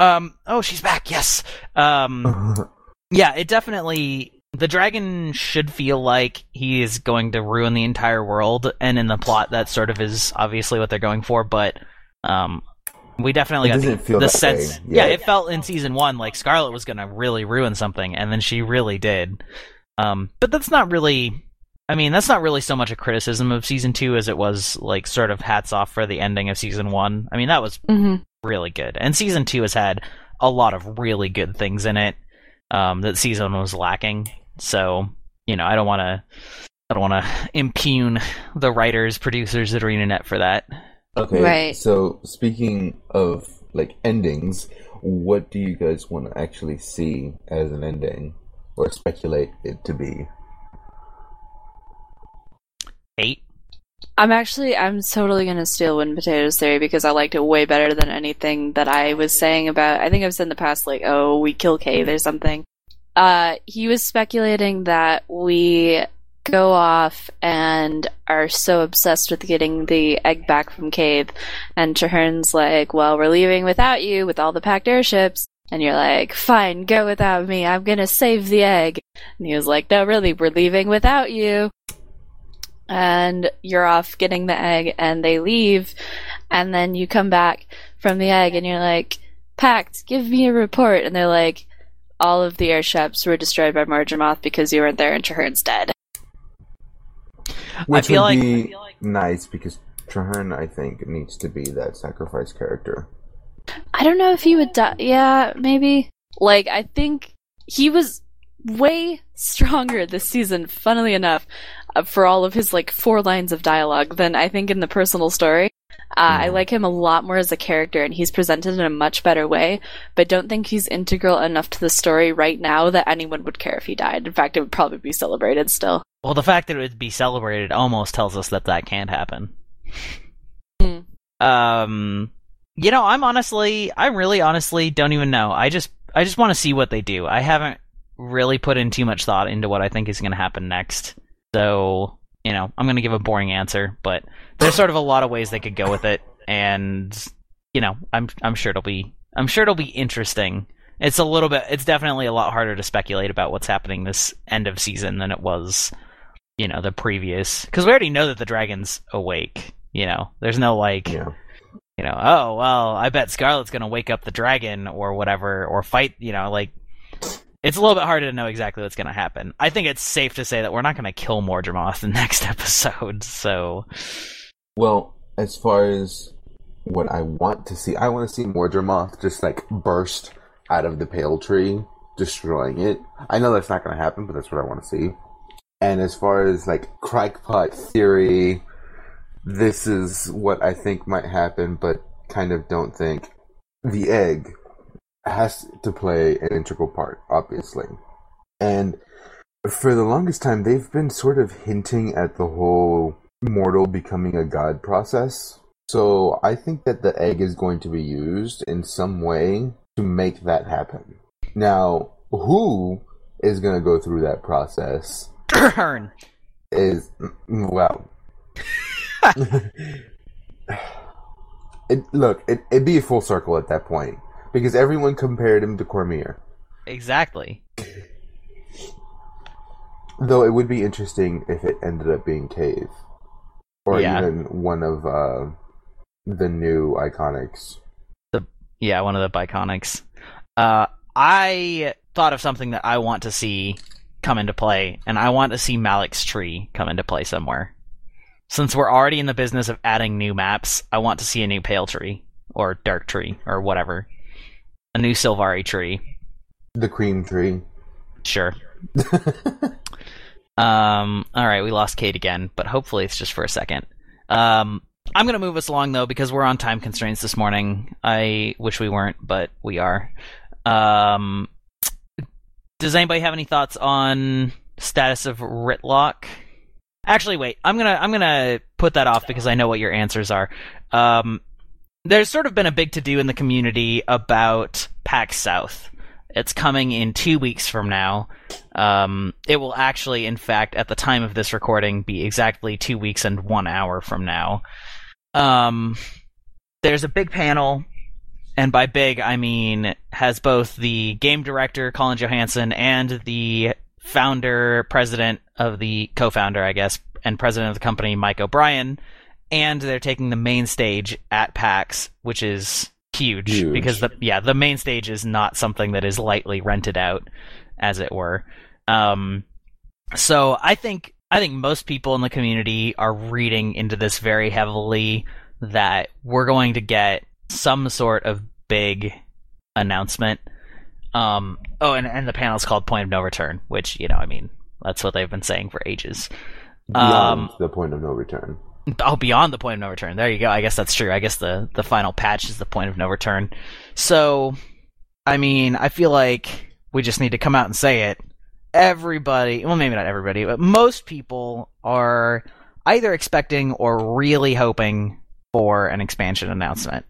oh, she's back, yes. Yeah, it definitely, the dragon should feel like he is going to ruin the entire world, and in the plot that sort of is obviously what they're going for, but we definitely got the sense... Yeah, it felt in Season 1 like Scarlet was going to really ruin something, and then she really did. But that's not really... I mean, that's not really so much a criticism of Season 2 as it was, like, sort of hats off for the ending of Season 1. I mean, that was really good. And Season 2 has had a lot of really good things in it that Season 1 was lacking. So, you know, I don't want to... I don't want to impugn the writers, producers that are in the net for that. Okay, right. So speaking of like endings, what do you guys want to actually see as an ending or speculate it to be? 8. I'm totally going to steal Wooden Potatoes Theory because I liked it way better than anything that I was saying about, I think I've said in the past, like, oh, we kill Kate or something. He was speculating that we go off and are so obsessed with getting the egg back from Cave, and Trehern's like, well, we're leaving without you with all the packed airships, and you're like, fine, go without me, I'm gonna save the egg. And he was like, no, really, we're leaving without you. And you're off getting the egg, and they leave, and then you come back from the egg, and you're like, packed, give me a report. And they're like, all of the airships were destroyed by Mordremoth because you weren't there, and Trehern's dead. Which would be nice, because Treherne, I think, needs to be that sacrifice character. I don't know if he would die. Yeah, maybe. Like, I think he was way stronger this season, funnily enough, for all of his, like, 4 lines of dialogue than I think in the personal story. I like him a lot more as a character, and he's presented in a much better way, but don't think he's integral enough to the story right now that anyone would care if he died. In fact, it would probably be celebrated still. Well, the fact that it would be celebrated almost tells us that that can't happen. Mm. You know, I really honestly don't even know. I just want to see what they do. I haven't really put in too much thought into what I think is going to happen next. So, you know, I'm going to give a boring answer, but there's sort of a lot of ways they could go with it, and you know, I'm sure it'll be interesting. It's definitely a lot harder to speculate about what's happening this end of season than it was, you know, the previous. Because we already know that the dragon's awake, you know. There's no, like, you know, oh, well, I bet Scarlet's going to wake up the dragon or whatever, or fight, you know, like, it's a little bit harder to know exactly what's going to happen. I think it's safe to say that we're not going to kill Mordremoth in the next episode, so. Well, as far as what I want to see Mordremoth just, like, burst out of the Pale Tree, destroying it. I know that's not going to happen, but that's what I want to see. And as far as, like, crackpot theory, this is what I think might happen, but kind of don't think. The egg has to play an integral part, obviously. And for the longest time, they've been sort of hinting at the whole mortal becoming a god process. So I think that the egg is going to be used in some way to make that happen. Now, who is going to go through that process? Treherne. It'd be a full circle at that point, because everyone compared him to Cormier. Exactly. Though it would be interesting if it ended up being Cave, or even one of the new Iconics. Yeah, one of the Biconics. I thought of something that I want to see come into play, and I want to see Malik's Tree come into play somewhere. Since we're already in the business of adding new maps, I want to see a new Pale Tree, or Dark Tree, or whatever. A new Sylvari Tree. The Cream Tree. Sure. Alright, we lost Kate again, but hopefully it's just for a second. I'm going to move us along, though, because we're on time constraints this morning. I wish we weren't, but we are. Does anybody have any thoughts on status of Ritlock? Actually, wait. I'm gonna put that off because I know what your answers are. There's sort of been a big to-do in the community about PAX South. It's coming in 2 weeks from now. It will actually, in fact, at the time of this recording, be exactly 2 weeks and 1 hour from now. There's a big panel, and by big, I mean has both the game director, Colin Johansson, and the co-founder, and president of the company, Mike O'Brien, and they're taking the main stage at PAX, which is huge, because the main stage is not something that is lightly rented out, as it were. So I think most people in the community are reading into this very heavily, that we're going to get some sort of big announcement. And the panel's called Point of No Return, which, you know, I mean, that's what they've been saying for ages. Beyond the point of no return. Oh, beyond the point of no return. There you go. I guess that's true. I guess the final patch is the point of no return. So, I mean, I feel like we just need to come out and say it. Everybody, well, maybe not everybody, but most people are either expecting or really hoping for an expansion announcement.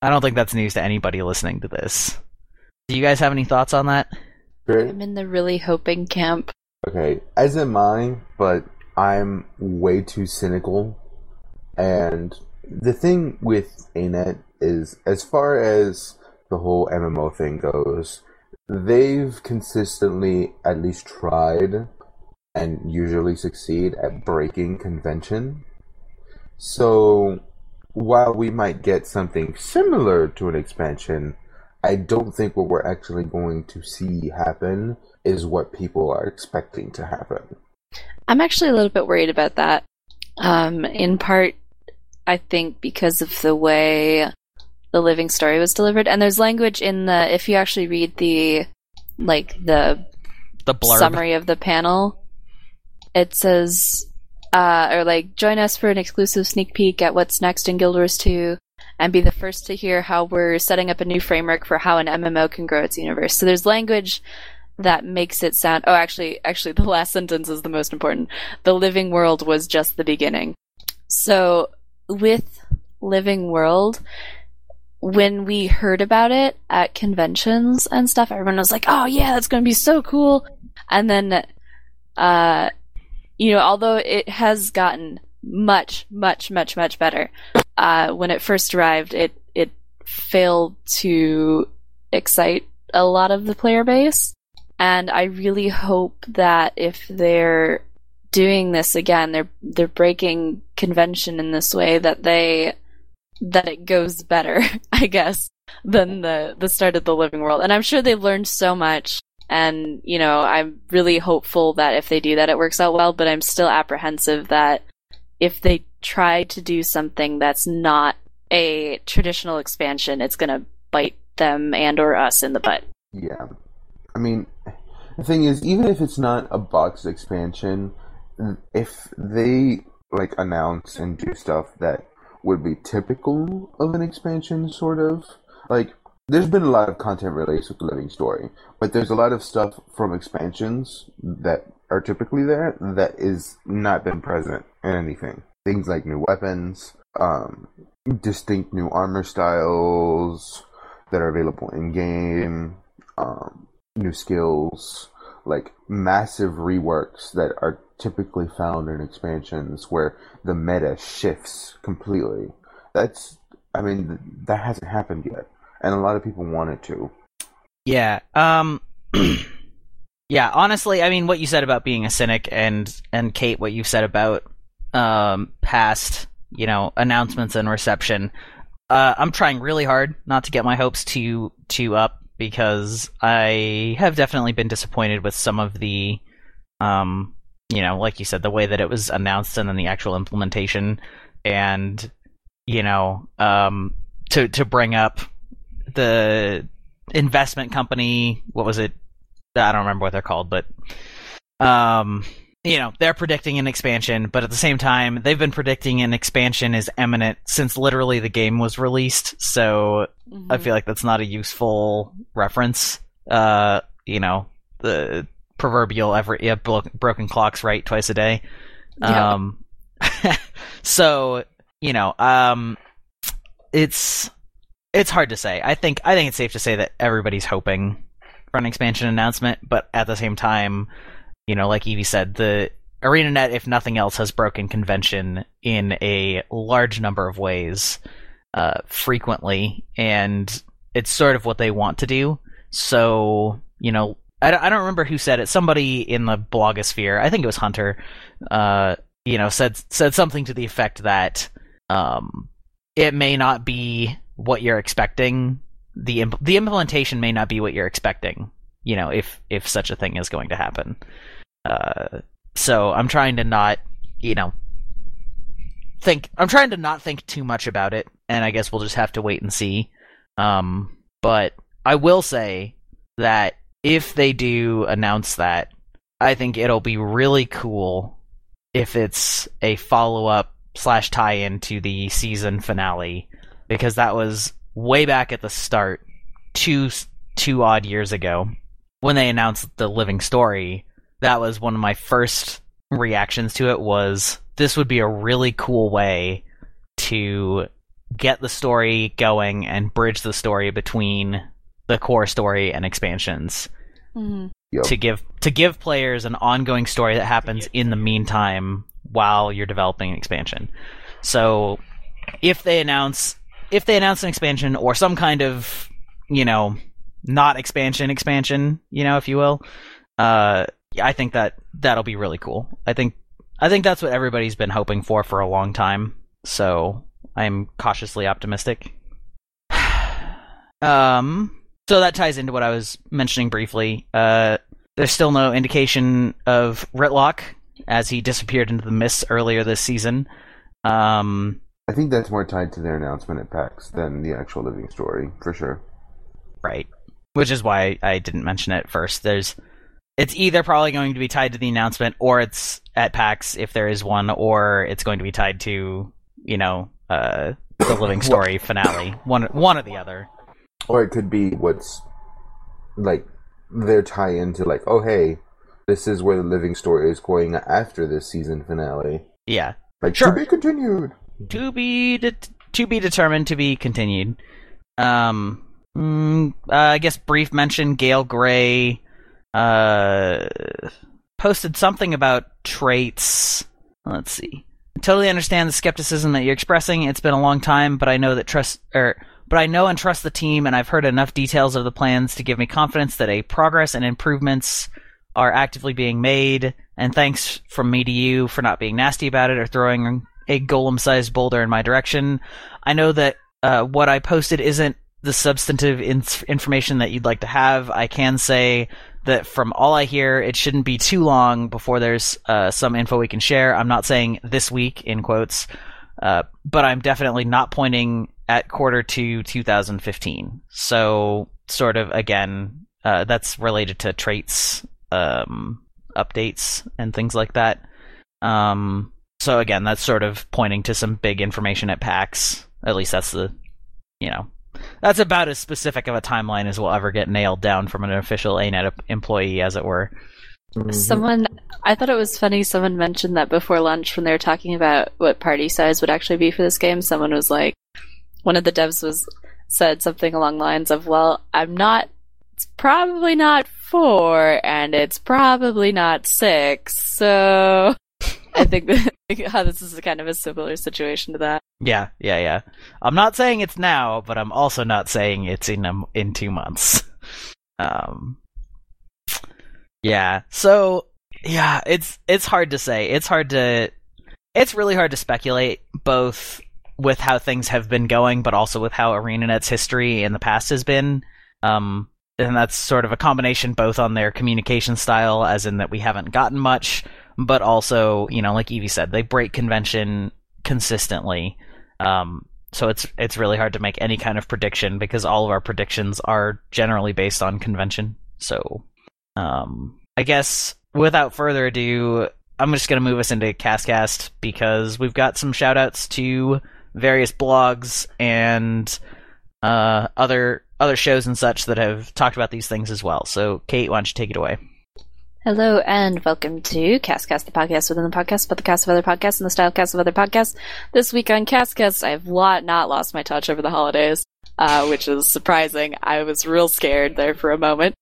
I don't think that's news to anybody listening to this. Do you guys have any thoughts on that? I'm in the really hoping camp. Okay, as am I, but I'm way too cynical. And the thing with ANET is, as far as the whole MMO thing goes, they've consistently at least tried and usually succeed at breaking convention. So while we might get something similar to an expansion, I don't think what we're actually going to see happen is what people are expecting to happen. I'm actually a little bit worried about that. In part, I think, because of the way the living story was delivered. And there's language in the, if you actually read the blurb. Summary of the panel, it says, join us for an exclusive sneak peek at what's next in Guild Wars 2. And be the first to hear how we're setting up a new framework for how an MMO can grow its universe. So there's language that makes it sound... Oh, actually, the last sentence is the most important. The Living World was just the beginning. So with Living World, when we heard about it at conventions and stuff, everyone was like, oh yeah, that's going to be so cool. And then, although it has gotten much, much, much, much better... when it first arrived, it failed to excite a lot of the player base. And I really hope that if they're doing this again, they're breaking convention in this way, that it goes better, I guess, than the start of the Living World. And I'm sure they've learned so much. And, I'm really hopeful that if they do that, it works out well, but I'm still apprehensive that if they try to do something that's not a traditional expansion, it's going to bite them and or us in the butt. Yeah. I mean, the thing is, even if it's not a box expansion, if they, announce and do stuff that would be typical of an expansion, sort of, there's been a lot of content released with The Living Story, but there's a lot of stuff from expansions that are typically there that is not been present in anything. Things like new weapons, distinct new armor styles that are available in-game, new skills, massive reworks that are typically found in expansions where the meta shifts completely. That hasn't happened yet, and a lot of people want it to. Yeah, yeah, honestly, what you said about being a cynic and Kate, what you said about past, announcements and reception. I'm trying really hard not to get my hopes too up, because I have definitely been disappointed with some of the, like you said, the way that it was announced and then the actual implementation. And, to bring up the investment company, what was it? I don't remember what they're called, but, they're predicting an expansion, but at the same time, they've been predicting an expansion is imminent since literally the game was released, so I feel like that's not a useful reference. The proverbial broken clock's right twice a day. Yeah. So, it's hard to say. I think it's safe to say that everybody's hoping for an expansion announcement, but at the same time, like Evie said, the ArenaNet, if nothing else, has broken convention in a large number of ways, frequently, and it's sort of what they want to do. So, I don't remember who said it. Somebody in the blogosphere, I think it was Hunter, said something to the effect that it may not be what you're expecting. The implementation may not be what you're expecting. If such a thing is going to happen. So I'm trying to not, think too much about it, and I guess we'll just have to wait and see. But I will say that if they do announce that, I think it'll be really cool if it's a follow-up / tie-in to the season finale, because that was way back at the start, two odd years ago, when they announced the Living Story. That was one of my first reactions to it, was this would be a really cool way to get the story going and bridge the story between the core story and expansions. Mm-hmm. Yep. To give players an ongoing story that happens in the meantime while you're developing an expansion. So if they announce an expansion or some kind of, you know, not expansion, you know, if you will, I think that'll be really cool. I think that's what everybody's been hoping for a long time. So I'm cautiously optimistic. So that ties into what I was mentioning briefly. There's still no indication of Ritlock, as he disappeared into the mists earlier this season. I think that's more tied to their announcement at PAX than the actual Living Story, for sure. Right. Which is why I didn't mention it first. It's either probably going to be tied to the announcement, or it's at PAX if there is one, or it's going to be tied to, you know, the Living Story finale. One or the other. Or it could be what's, like, their tie-in to, like, oh, hey, this is where the Living Story is going after this season finale. Yeah. Like, sure. To be continued. To be determined, to be continued. I guess brief mention, Gale Gray posted something about traits. Let's see. I totally understand the skepticism that you're expressing. It's been a long time, but I know that I know and trust the team, and I've heard enough details of the plans to give me confidence that a progress and improvements are actively being made, and thanks from me to you for not being nasty about it or throwing a golem-sized boulder in my direction. I know that what I posted isn't the substantive information that you'd like to have. I can say that from all I hear, it shouldn't be too long before there's some info we can share. I'm not saying this week, in quotes, but I'm definitely not pointing at quarter to 2015. So, sort of, again, that's related to traits, updates, and things like that. So, again, that's sort of pointing to some big information at PAX. At least that's that's about as specific of a timeline as we'll ever get nailed down from an official ANET employee, as it were. I thought it was funny, someone mentioned that before lunch when they were talking about what party size would actually be for this game, someone was like, one of the devs said something along the lines of, well, it's probably not 4, and it's probably not 6, so I think how this is kind of a similar situation to that. Yeah. I'm not saying it's now, but I'm also not saying it's in 2 months. Yeah. So, yeah, it's hard to say. It's really hard to speculate, both with how things have been going, but also with how ArenaNet's history in the past has been. And that's sort of a combination both on their communication style, as in that we haven't gotten much, but also, you know, like Evie said, they break convention consistently. So it's really hard to make any kind of prediction, because all of our predictions are generally based on convention. So, I guess without further ado, I'm just going to move us into CastCast, because we've got some shout-outs to various blogs and other shows and such that have talked about these things as well. So, Kate, why don't you take it away? Hello, and welcome to CastCast, the podcast within the podcast, but the cast of other podcasts and the stylecast of other podcasts. This week on CastCast, I have not lost my touch over the holidays, which is surprising. I was real scared there for a moment.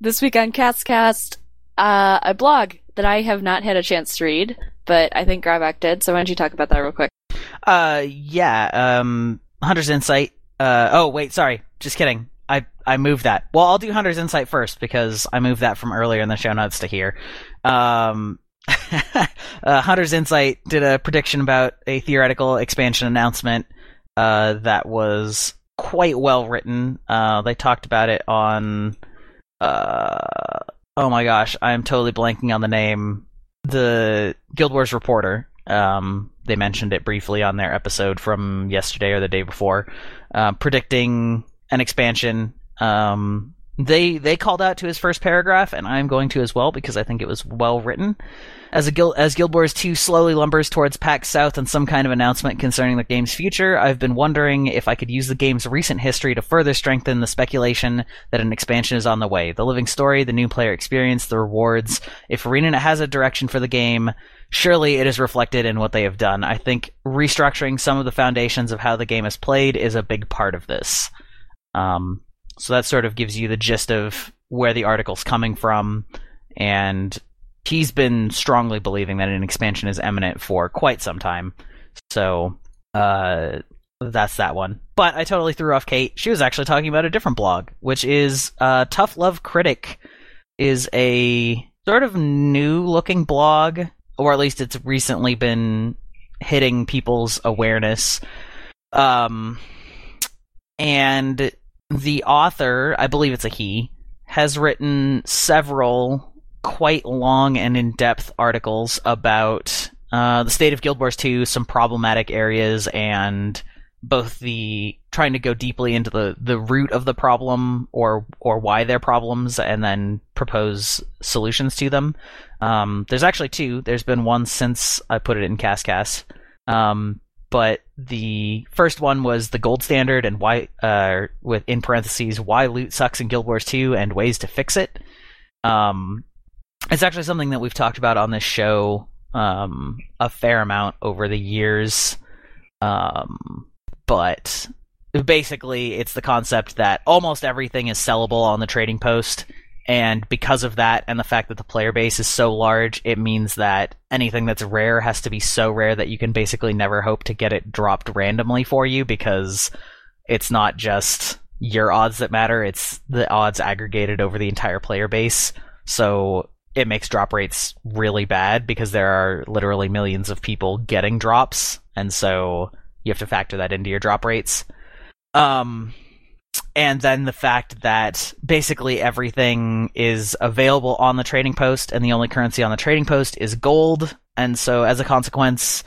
This week on CastCast, a blog that I have not had a chance to read, but I think Grabak did, so why don't you talk about that real quick? Hunter's Insight. Oh, wait, sorry. Just kidding. I moved that. Well, I'll do Hunter's Insight first, because I moved that from earlier in the show notes to here. Hunter's Insight did a prediction about a theoretical expansion announcement that was quite well written. They talked about it on... oh my gosh, I'm totally blanking on the name. The Guild Wars Reporter. They mentioned it briefly on their episode from yesterday or the day before. Predicting an expansion They called out to his first paragraph, and I'm going to as well because I think it was well written. As Guild Wars 2 slowly lumbers towards PAX South and some kind of announcement concerning the game's future, I've been wondering if I could use the game's recent history to further strengthen the speculation that an expansion is on the way. The living story, the new player experience, the rewards. If ArenaNet has a direction for the game, surely it is reflected in what they have done. I think restructuring some of the foundations of how the game is played is a big part of this. So that sort of gives you the gist of where the article's coming from, and he's been strongly believing that an expansion is imminent for quite some time. So, that's that one. But I totally threw off Kate. She was actually talking about a different blog, which is Tough Love Critic is a sort of new-looking blog, or at least it's recently been hitting people's awareness. And the author, I believe it's a he, has written several quite long and in-depth articles about the state of Guild Wars 2, some problematic areas, and both the trying to go deeply into the root of the problem or why they're problems, and then propose solutions to them. There's actually two. There's been one since I put it in CastCast. But the first one was the gold standard and why, with in parentheses, why loot sucks in Guild Wars 2 and ways to fix it. It's actually something that we've talked about on this show a fair amount over the years, but basically it's the concept that almost everything is sellable on the trading post, and because of that and the fact that the player base is so large, it means that anything that's rare has to be so rare that you can basically never hope to get it dropped randomly for you, because it's not just your odds that matter, it's the odds aggregated over the entire player base. So it makes drop rates really bad because there are literally millions of people getting drops, and so you have to factor that into your drop rates. And then the fact that basically everything is available on the trading post, and the only currency on the trading post is gold, and so as a consequence,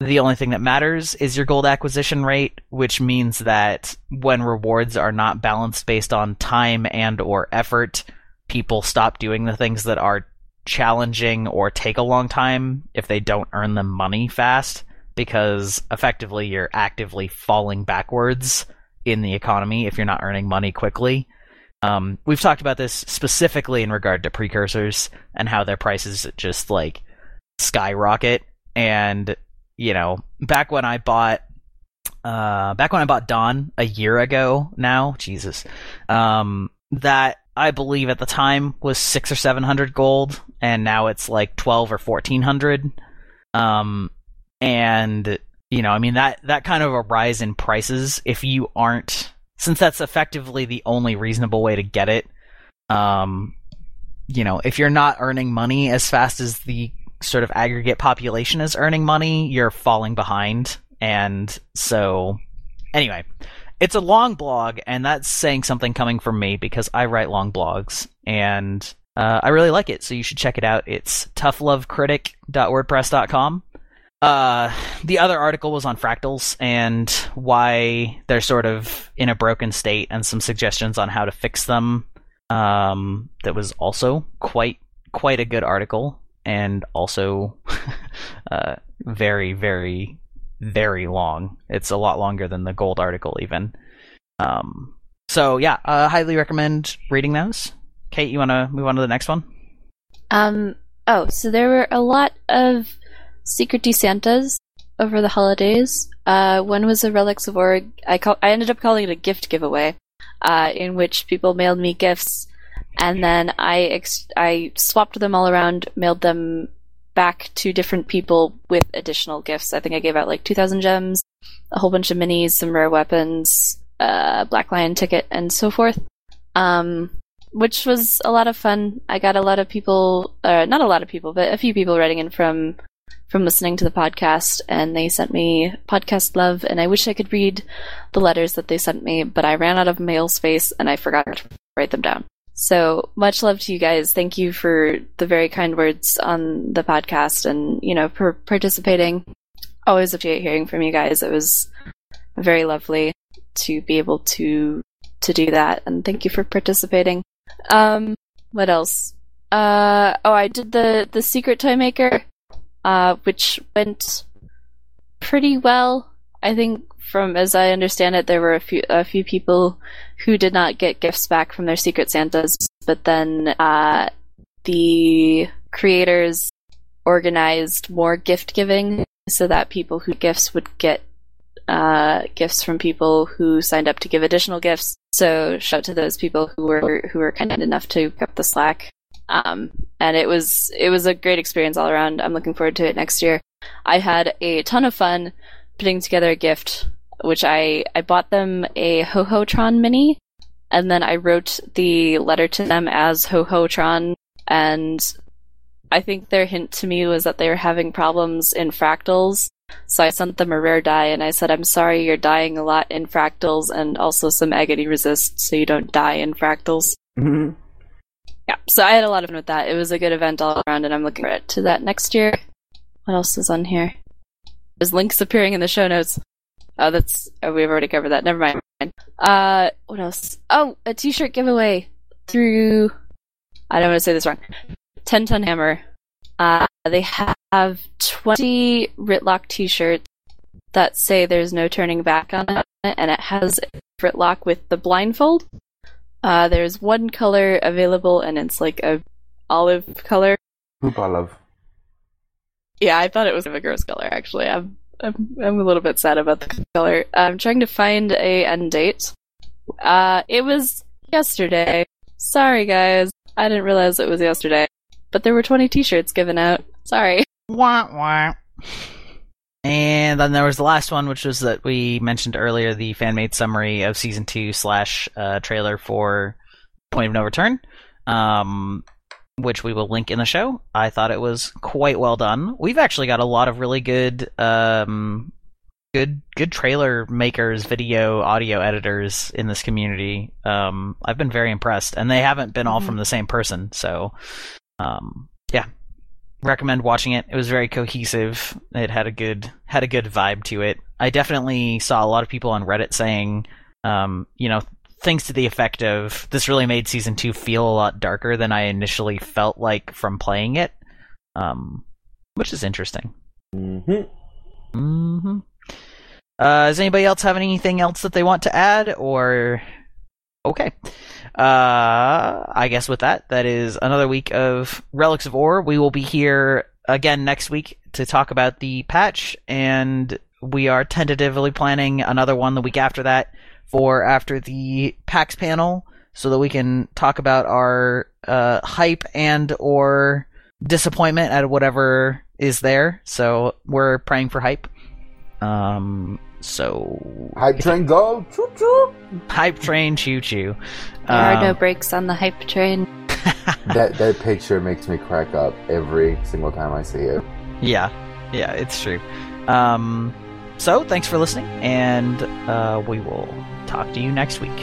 the only thing that matters is your gold acquisition rate, which means that when rewards are not balanced based on time and or effort, people stop doing the things that are challenging or take a long time if they don't earn the money fast, because effectively you're actively falling backwards in the economy if you're not earning money quickly. We've talked about this specifically in regard to precursors and how their prices just like skyrocket. And you know, back when I bought Dawn a year ago now, Jesus, that I believe at the time was 600 or 700 gold, and now it's like 1200 or 1400. And you know, I mean that kind of a rise in prices, if you aren't, since that's effectively the only reasonable way to get it. You know, if you're not earning money as fast as the sort of aggregate population is earning money, you're falling behind. And so, anyway. It's a long blog, and that's saying something coming from me because I write long blogs, and I really like it, so you should check it out. It's toughlovecritic.wordpress.com. The other article was on fractals and why they're sort of in a broken state and some suggestions on how to fix them. That was also quite a good article, and also very, very, very long. It's a lot longer than the gold article even. So yeah, highly recommend reading those. Kate, you want to move on to the next one? So there were a lot of Secret DeSantas over the holidays. One was a Relics of Orr. I ended up calling it a gift giveaway, in which people mailed me gifts, and then I swapped them all around, mailed them back to different people with additional gifts. I think I gave out like 2,000 gems, a whole bunch of minis, some rare weapons, Black Lion ticket, and so forth, which was a lot of fun. I got a lot of people, not a lot of people, but a few people writing in from listening to the podcast, and they sent me podcast love, and I wish I could read the letters that they sent me, but I ran out of mail space, and I forgot to write them down. So much love to you guys. Thank you for the very kind words on the podcast and, you know, for participating. Always appreciate hearing from you guys. It was very lovely to be able to to do that, and thank you for participating. What else? I did the Secret Toy Maker, which went pretty well. I think, from as I understand it, there were a few people who did not get gifts back from their Secret Santas, but then the creators organized more gift giving so that people who gifts would get gifts from people who signed up to give additional gifts. So shout out to those people who were kind enough to pick up the slack. And it was a great experience all around. I'm looking forward to it next year. I had a ton of fun putting together a gift, which I bought them a Ho-Ho-Tron mini, and then I wrote the letter to them as Ho-Ho-Tron, and I think their hint to me was that they were having problems in fractals, so I sent them a rare die, and I said, I'm sorry, you're dying a lot in fractals, and also some agony resist, so you don't die in fractals. Mm-hmm. Yeah, so I had a lot of fun with that. It was a good event all around, and I'm looking forward to that next year. What else is on here? There's links appearing in the show notes. Oh, we've already covered that. Never mind. What else? Oh, a t-shirt giveaway through... I don't want to say this wrong. 10 Ton Hammer. They have 20 Ritlock t-shirts that say there's no turning back on it, and it has Ritlock with the blindfold. There's one color available, and it's like a olive color. Poop olive. Yeah, I thought it was a gross color, actually. I'm a little bit sad about the color. I'm trying to find a end date. It was yesterday. Sorry, guys. I didn't realize it was yesterday. But there were 20 t-shirts given out. Sorry. Wah, wah. And then there was the last one, which was that we mentioned earlier, the fan-made summary of Season 2 / trailer for Point of No Return. Which we will link in the show. I thought it was quite well done. We've actually got a lot of really good good trailer makers, video, audio editors in this community. I've been very impressed, and they haven't been all from the same person, so yeah. Recommend watching it. It was very cohesive. It had a good vibe to it. I definitely saw a lot of people on Reddit saying things to the effect of, this really made Season 2 feel a lot darker than I initially felt like from playing it, which is interesting. Mm-hmm. Mm-hmm. Does anybody else have anything else that they want to add, or... Okay. I guess with that is another week of Relics of Orr. We will be here again next week to talk about the patch, and we are tentatively planning another one the week after that, for after the PAX panel, so that we can talk about our hype and or disappointment at whatever is there. So we're praying for hype. Hype train go! Choo choo! Hype train choo choo. There are no brakes on the hype train. That picture makes me crack up every single time I see it. Yeah, it's true. So thanks for listening, and we will talk to you next week.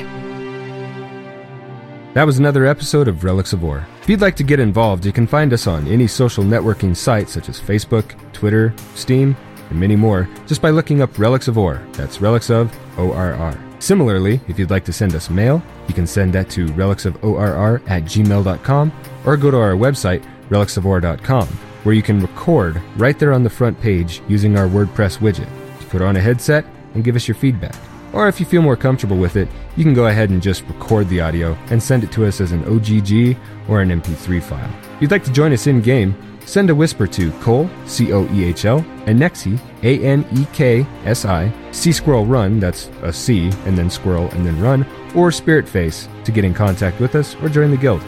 That was another episode of Relics of Orr. If you'd like to get involved, you can find us on any social networking site such as Facebook, Twitter, Steam, and many more, just by looking up Relics of Orr. That's Relics of ORR. Similarly, if you'd like to send us mail, you can send that to relicsoforr@gmail.com, or go to our website, relicsoforr.com, where you can record right there on the front page using our WordPress widget. Put on a headset and give us your feedback. Or if you feel more comfortable with it, you can go ahead and just record the audio and send it to us as an OGG or an MP3 file. If you'd like to join us in-game, send a whisper to Cole, C-O-E-H-L, and Nexi, A-N-E-K-S-I, C-Squirrel Run, that's a C, and then squirrel, and then run, or Spirit Face to get in contact with us or join the guild.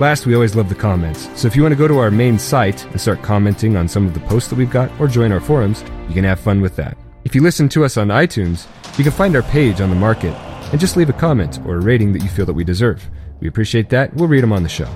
Last, we always love the comments, so if you want to go to our main site and start commenting on some of the posts that we've got or join our forums, you can have fun with that. If you listen to us on iTunes, you can find our page on the market and just leave a comment or a rating that you feel that we deserve. We appreciate that. We'll read them on the show.